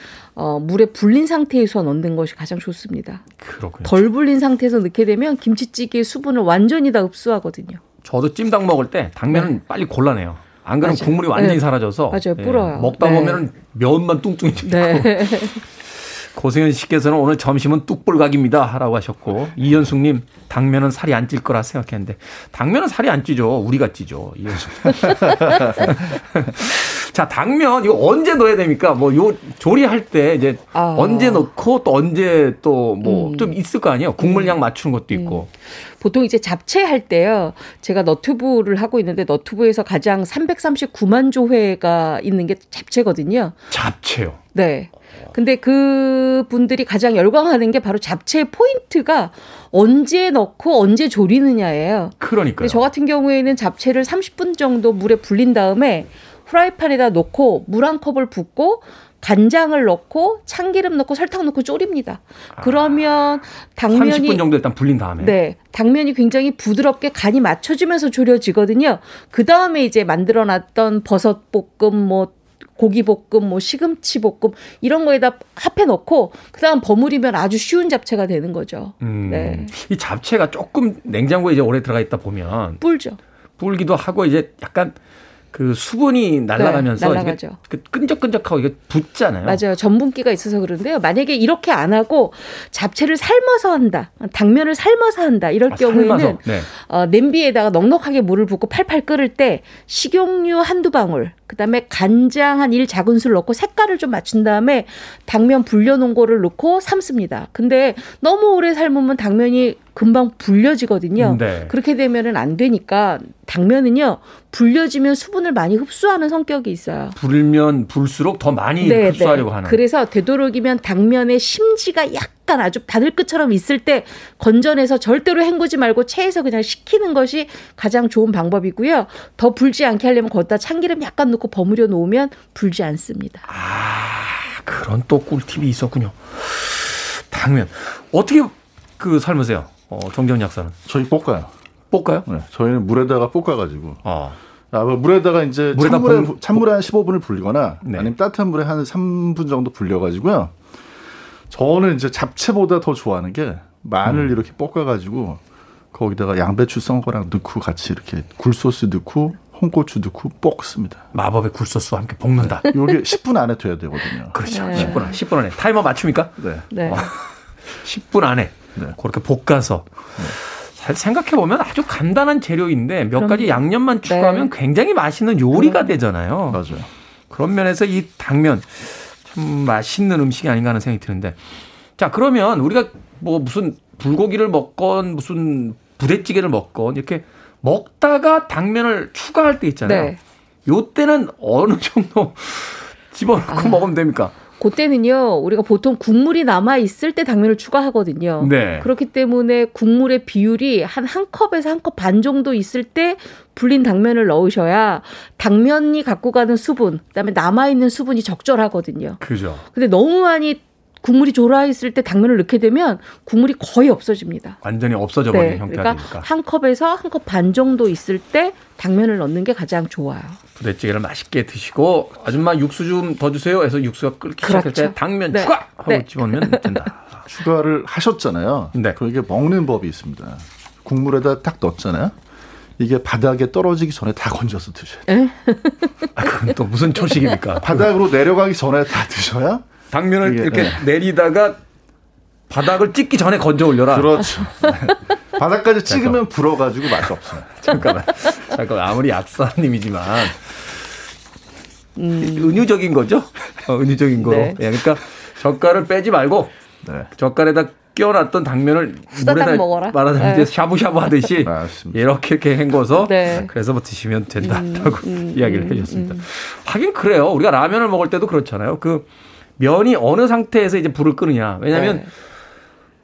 물에 불린 상태에서 넣는 것이 가장 좋습니다. 그렇군요. 덜 불린 상태에서 넣게 되면 김치찌개의 수분을 완전히 다 흡수하거든요. 저도 찜닭 먹을 때 당면은 빨리 골라내요. 안 그러면 맞아요. 국물이 완전히 사라져서 맞아요. 불어요. 예, 먹다 보면 면만 뚱뚱해지고. 네. 고승현 씨께서는 오늘 점심은 뚝불각입니다 라고 하셨고 이현숙님 당면은 살이 안 찔 거라 생각했는데 당면은 살이 안 찌죠. 우리가 찌죠. 이현숙님. 자, 당면 이거 언제 넣어야 됩니까? 뭐 요 조리할 때 이제 언제 넣고 또 언제 또 뭐 좀 있을 거 아니에요. 국물량 맞추는 것도 있고. 보통 이제 잡채할 때요. 제가 너튜브를 하고 있는데 너튜브에서 가장 339만 조회가 있는 게 잡채거든요. 잡채요? 네. 근데 그 분들이 가장 열광하는 게 바로 잡채의 포인트가 언제 넣고 언제 조리느냐예요. 그러니까요. 근데 저 같은 경우에는 잡채를 30분 정도 물에 불린 다음에 프라이팬에다 놓고 물 한 컵을 붓고 간장을 넣고 참기름 넣고 설탕 넣고 졸입니다. 그러면 당면이 30분 정도 일단 불린 다음에 네. 당면이 굉장히 부드럽게 간이 맞춰지면서 졸여지거든요. 그다음에 이제 만들어 놨던 버섯 볶음 뭐 고기 볶음, 뭐 시금치 볶음 이런 거에다 합해 넣고 그다음 버무리면 아주 쉬운 잡채가 되는 거죠. 네. 이 잡채가 조금 냉장고에 이제 오래 들어가 있다 보면 불죠. 불기도 하고 이제 약간 그 수분이 날아가면서 네, 이게 끈적끈적하고 이게 붙잖아요. 맞아요. 전분기가 있어서 그런데요. 만약에 이렇게 안 하고 잡채를 삶아서 한다. 당면을 삶아서 한다. 이럴 경우에는 네. 냄비에다가 넉넉하게 물을 붓고 팔팔 끓을 때 식용유 한두 방울 그다음에 간장 한 1작은술 넣고 색깔을 좀 맞춘 다음에 당면 불려놓은 거를 넣고 삶습니다. 근데 너무 오래 삶으면 당면이 금방 불려지거든요. 네. 그렇게 되면은 안 되니까 당면은요. 불려지면 수분을 많이 흡수하는 성격이 있어요. 불면 불수록 더 많이 네, 흡수하려고 네. 하는. 그래서 되도록이면 당면의 심지가 약간 아주 바늘끝처럼 있을 때 건져내서 절대로 헹구지 말고 체에서 그냥 식히는 것이 가장 좋은 방법이고요. 더 불지 않게 하려면 거기다 참기름 약간 넣고 버무려 놓으면 불지 않습니다. 아, 그런 또 꿀팁이 있었군요. 당면. 어떻게 그 삶으세요? 정재훈 약사는? 저희 볶아요. 볶아요? 네, 저희는 물에다가 볶아가지고. 물에다가 이제 찬물에 한 15분을 불리거나 네. 아니면 따뜻한 물에 한 3분 정도 불려가지고요. 저는 이제 잡채보다 더 좋아하는 게 마늘 이렇게 볶아가지고 거기다가 양배추 썬 거랑 넣고 같이 이렇게 굴소스 넣고 홍고추 넣고 볶습니다. 마법의 굴소스와 함께 볶는다. 네. 이게 10분 안에 돼야 되거든요. 그렇죠. 네. 10분 안에. 타이머 맞춥니까? 네. 네. 10분 안에. 네. 그렇게 볶아서. 네. 잘 생각해보면 아주 간단한 재료인데 몇 가지 양념만 추가하면 네. 굉장히 맛있는 요리가 되잖아요. 맞아요. 그런 면에서 이 당면 참 맛있는 음식이 아닌가 하는 생각이 드는데 자 그러면 우리가 뭐 무슨 불고기를 먹건 무슨 부대찌개를 먹건 이렇게 먹다가 당면을 추가할 때 있잖아요. 요때는 네. 어느 정도 집어넣고 먹으면 됩니까? 그때는요, 우리가 보통 국물이 남아있을 때 당면을 추가하거든요. 네. 그렇기 때문에 국물의 비율이 한 컵에서 한 컵 반 정도 있을 때 불린 당면을 넣으셔야 당면이 갖고 가는 수분, 그다음에 남아있는 수분이 적절하거든요. 그죠. 근데 너무 많이 국물이 졸아 있을 때 당면을 넣게 되면 국물이 거의 없어집니다. 완전히 없어져 버리는 형태가 되니까. 그러니까 한 컵에서 한 컵 반 정도 있을 때 당면을 넣는 게 가장 좋아요. 부대찌개를 맛있게 드시고 아줌마 육수 좀 더 주세요 해서 육수가 끓기 시작할 때 당면 네. 추가 하고 네. 집어넣으면 된다. 추가를 하셨잖아요. 네. 그게 먹는 법이 있습니다. 국물에다 딱 넣었잖아요. 이게 바닥에 떨어지기 전에 다 건져서 드셔야 돼요. 아, 그건 또 무슨 초식입니까? 바닥으로 내려가기 전에 다 드셔야? 당면을 이게, 이렇게 네. 내리다가 바닥을 찍기 전에 건져 올려라. 그렇죠. 바닥까지 찍으면 불어가지고 맛이 없어요. 잠깐만. 아무리 약사님이지만 은유적인 거죠? 은유적인 거. 네. 예, 그러니까 젓갈을 빼지 말고 네. 젓갈에다 끼워놨던 당면을 물에다 말아서 이제 샤브샤브 하듯이 이렇게 헹궈서 네. 그래서 뭐 드시면 된다라고 이야기를 해줬습니다. 하긴 그래요. 우리가 라면을 먹을 때도 그렇잖아요. 그 면이 어느 상태에서 이제 불을 끄느냐. 왜냐하면 네.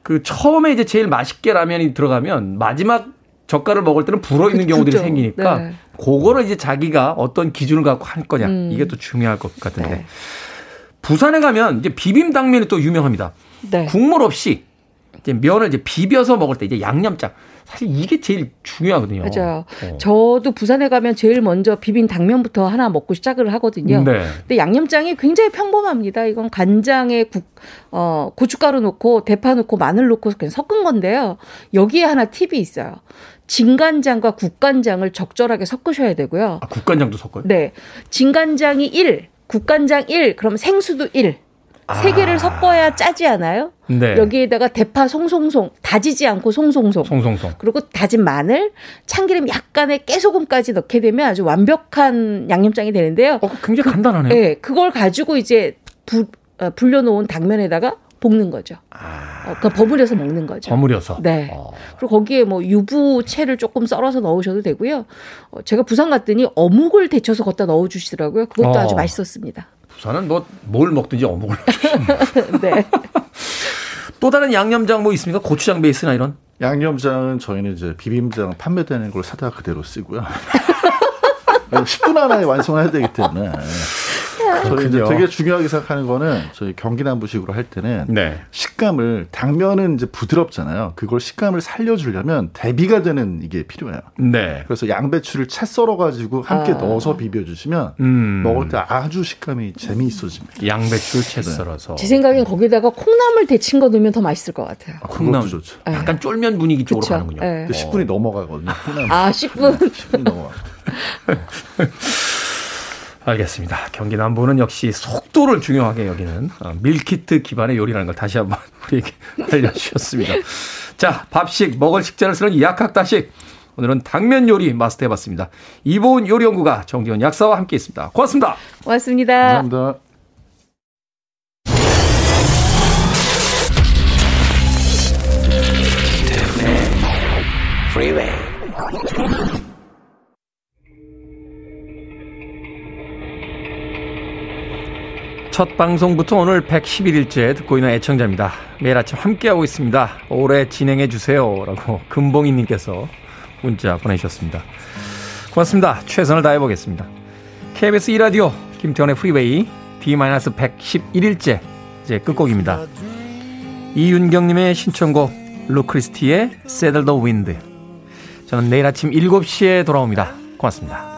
그 처음에 이제 제일 맛있게 라면이 들어가면 마지막 젓갈을 먹을 때는 불어 있는 경우들이 생기니까 네. 그거를 이제 자기가 어떤 기준을 갖고 할 거냐 이게 또 중요할 것 같은데 네. 부산에 가면 이제 비빔 당면이 또 유명합니다. 네. 국물 없이 이제 면을 이제 비벼서 먹을 때 이제 양념장 사실 이게 제일 중요하거든요. 맞아요. 저도 부산에 가면 제일 먼저 비빔 당면부터 하나 먹고 시작을 하거든요. 네. 근데 양념장이 굉장히 평범합니다. 이건 간장에 고춧가루 넣고 대파 넣고 마늘 넣고 그냥 섞은 건데요. 여기에 하나 팁이 있어요. 진간장과 국간장을 적절하게 섞으셔야 되고요. 아, 국간장도 섞어요? 네. 진간장이 1, 국간장 1, 그럼 생수도 1. 세 개를 섞어야 짜지 않아요? 네. 여기에다가 대파 송송송, 다지지 않고 송송송. 그리고 다진 마늘, 참기름 약간의 깨소금까지 넣게 되면 아주 완벽한 양념장이 되는데요. 굉장히 간단하네요. 네, 그걸 가지고 이제 불려놓은 당면에다가 볶는 거죠. 그러니까 버무려서 먹는 거죠. 버무려서. 네. 그리고 거기에 뭐 유부채를 조금 썰어서 넣으셔도 되고요. 제가 부산 갔더니 어묵을 데쳐서 걷다 넣어주시더라고요. 그것도 아주 맛있었습니다. 부산은 뭘 먹든지 어묵을 네. 또 다른 양념장 뭐 있습니까? 고추장 베이스나 이런? 양념장은 저희는 이제 비빔장 판매되는 걸 사다 그대로 쓰고요. 10분 안에 완성해야 되기 때문에. 저희 이제 되게 중요하게 생각하는 거는 저희 경기남부식으로 할 때는 네. 식감을 당면은 이제 부드럽잖아요. 그걸 식감을 살려주려면 대비가 되는 이게 필요해요. 네. 그래서 양배추를 채 썰어가지고 함께 넣어서 비벼주시면 먹을 때 아주 식감이 재미있어집니다. 양배추를 채 썰어서. 제 생각엔 거기다가 콩나물 데친 거 넣으면 더 맛있을 것 같아요. 아, 콩나물 좋죠. 네. 약간 쫄면 분위기 쪽으로 그쵸? 가는군요. 네. 10분이 넘어가거든요. 콩나물. 아 10분이 넘어가. 알겠습니다. 경기 남부는 역시 속도를 중요하게 여기는 밀키트 기반의 요리라는 걸 다시 한번 우리에게 알려주셨습니다. 자, 밥식, 먹을 식재를 쓰는 약학다식. 오늘은 당면 요리 마스터해봤습니다. 이보은 요리연구가 정기훈 약사와 함께했습니다. 고맙습니다. 고맙습니다. 감사합니다. 첫 방송부터 오늘 111일째 듣고 있는 애청자입니다. 매일 아침 함께하고 있습니다. 오래 진행해 주세요. 라고 금봉이님께서 문자 보내주셨습니다. 고맙습니다. 최선을 다해보겠습니다. KBS 2라디오 김태원의 프리웨이 D-111일째 이제 끝곡입니다. 이윤경님의 신청곡 루크리스티의 Saddle the Wind. 저는 내일 아침 7시에 돌아옵니다. 고맙습니다.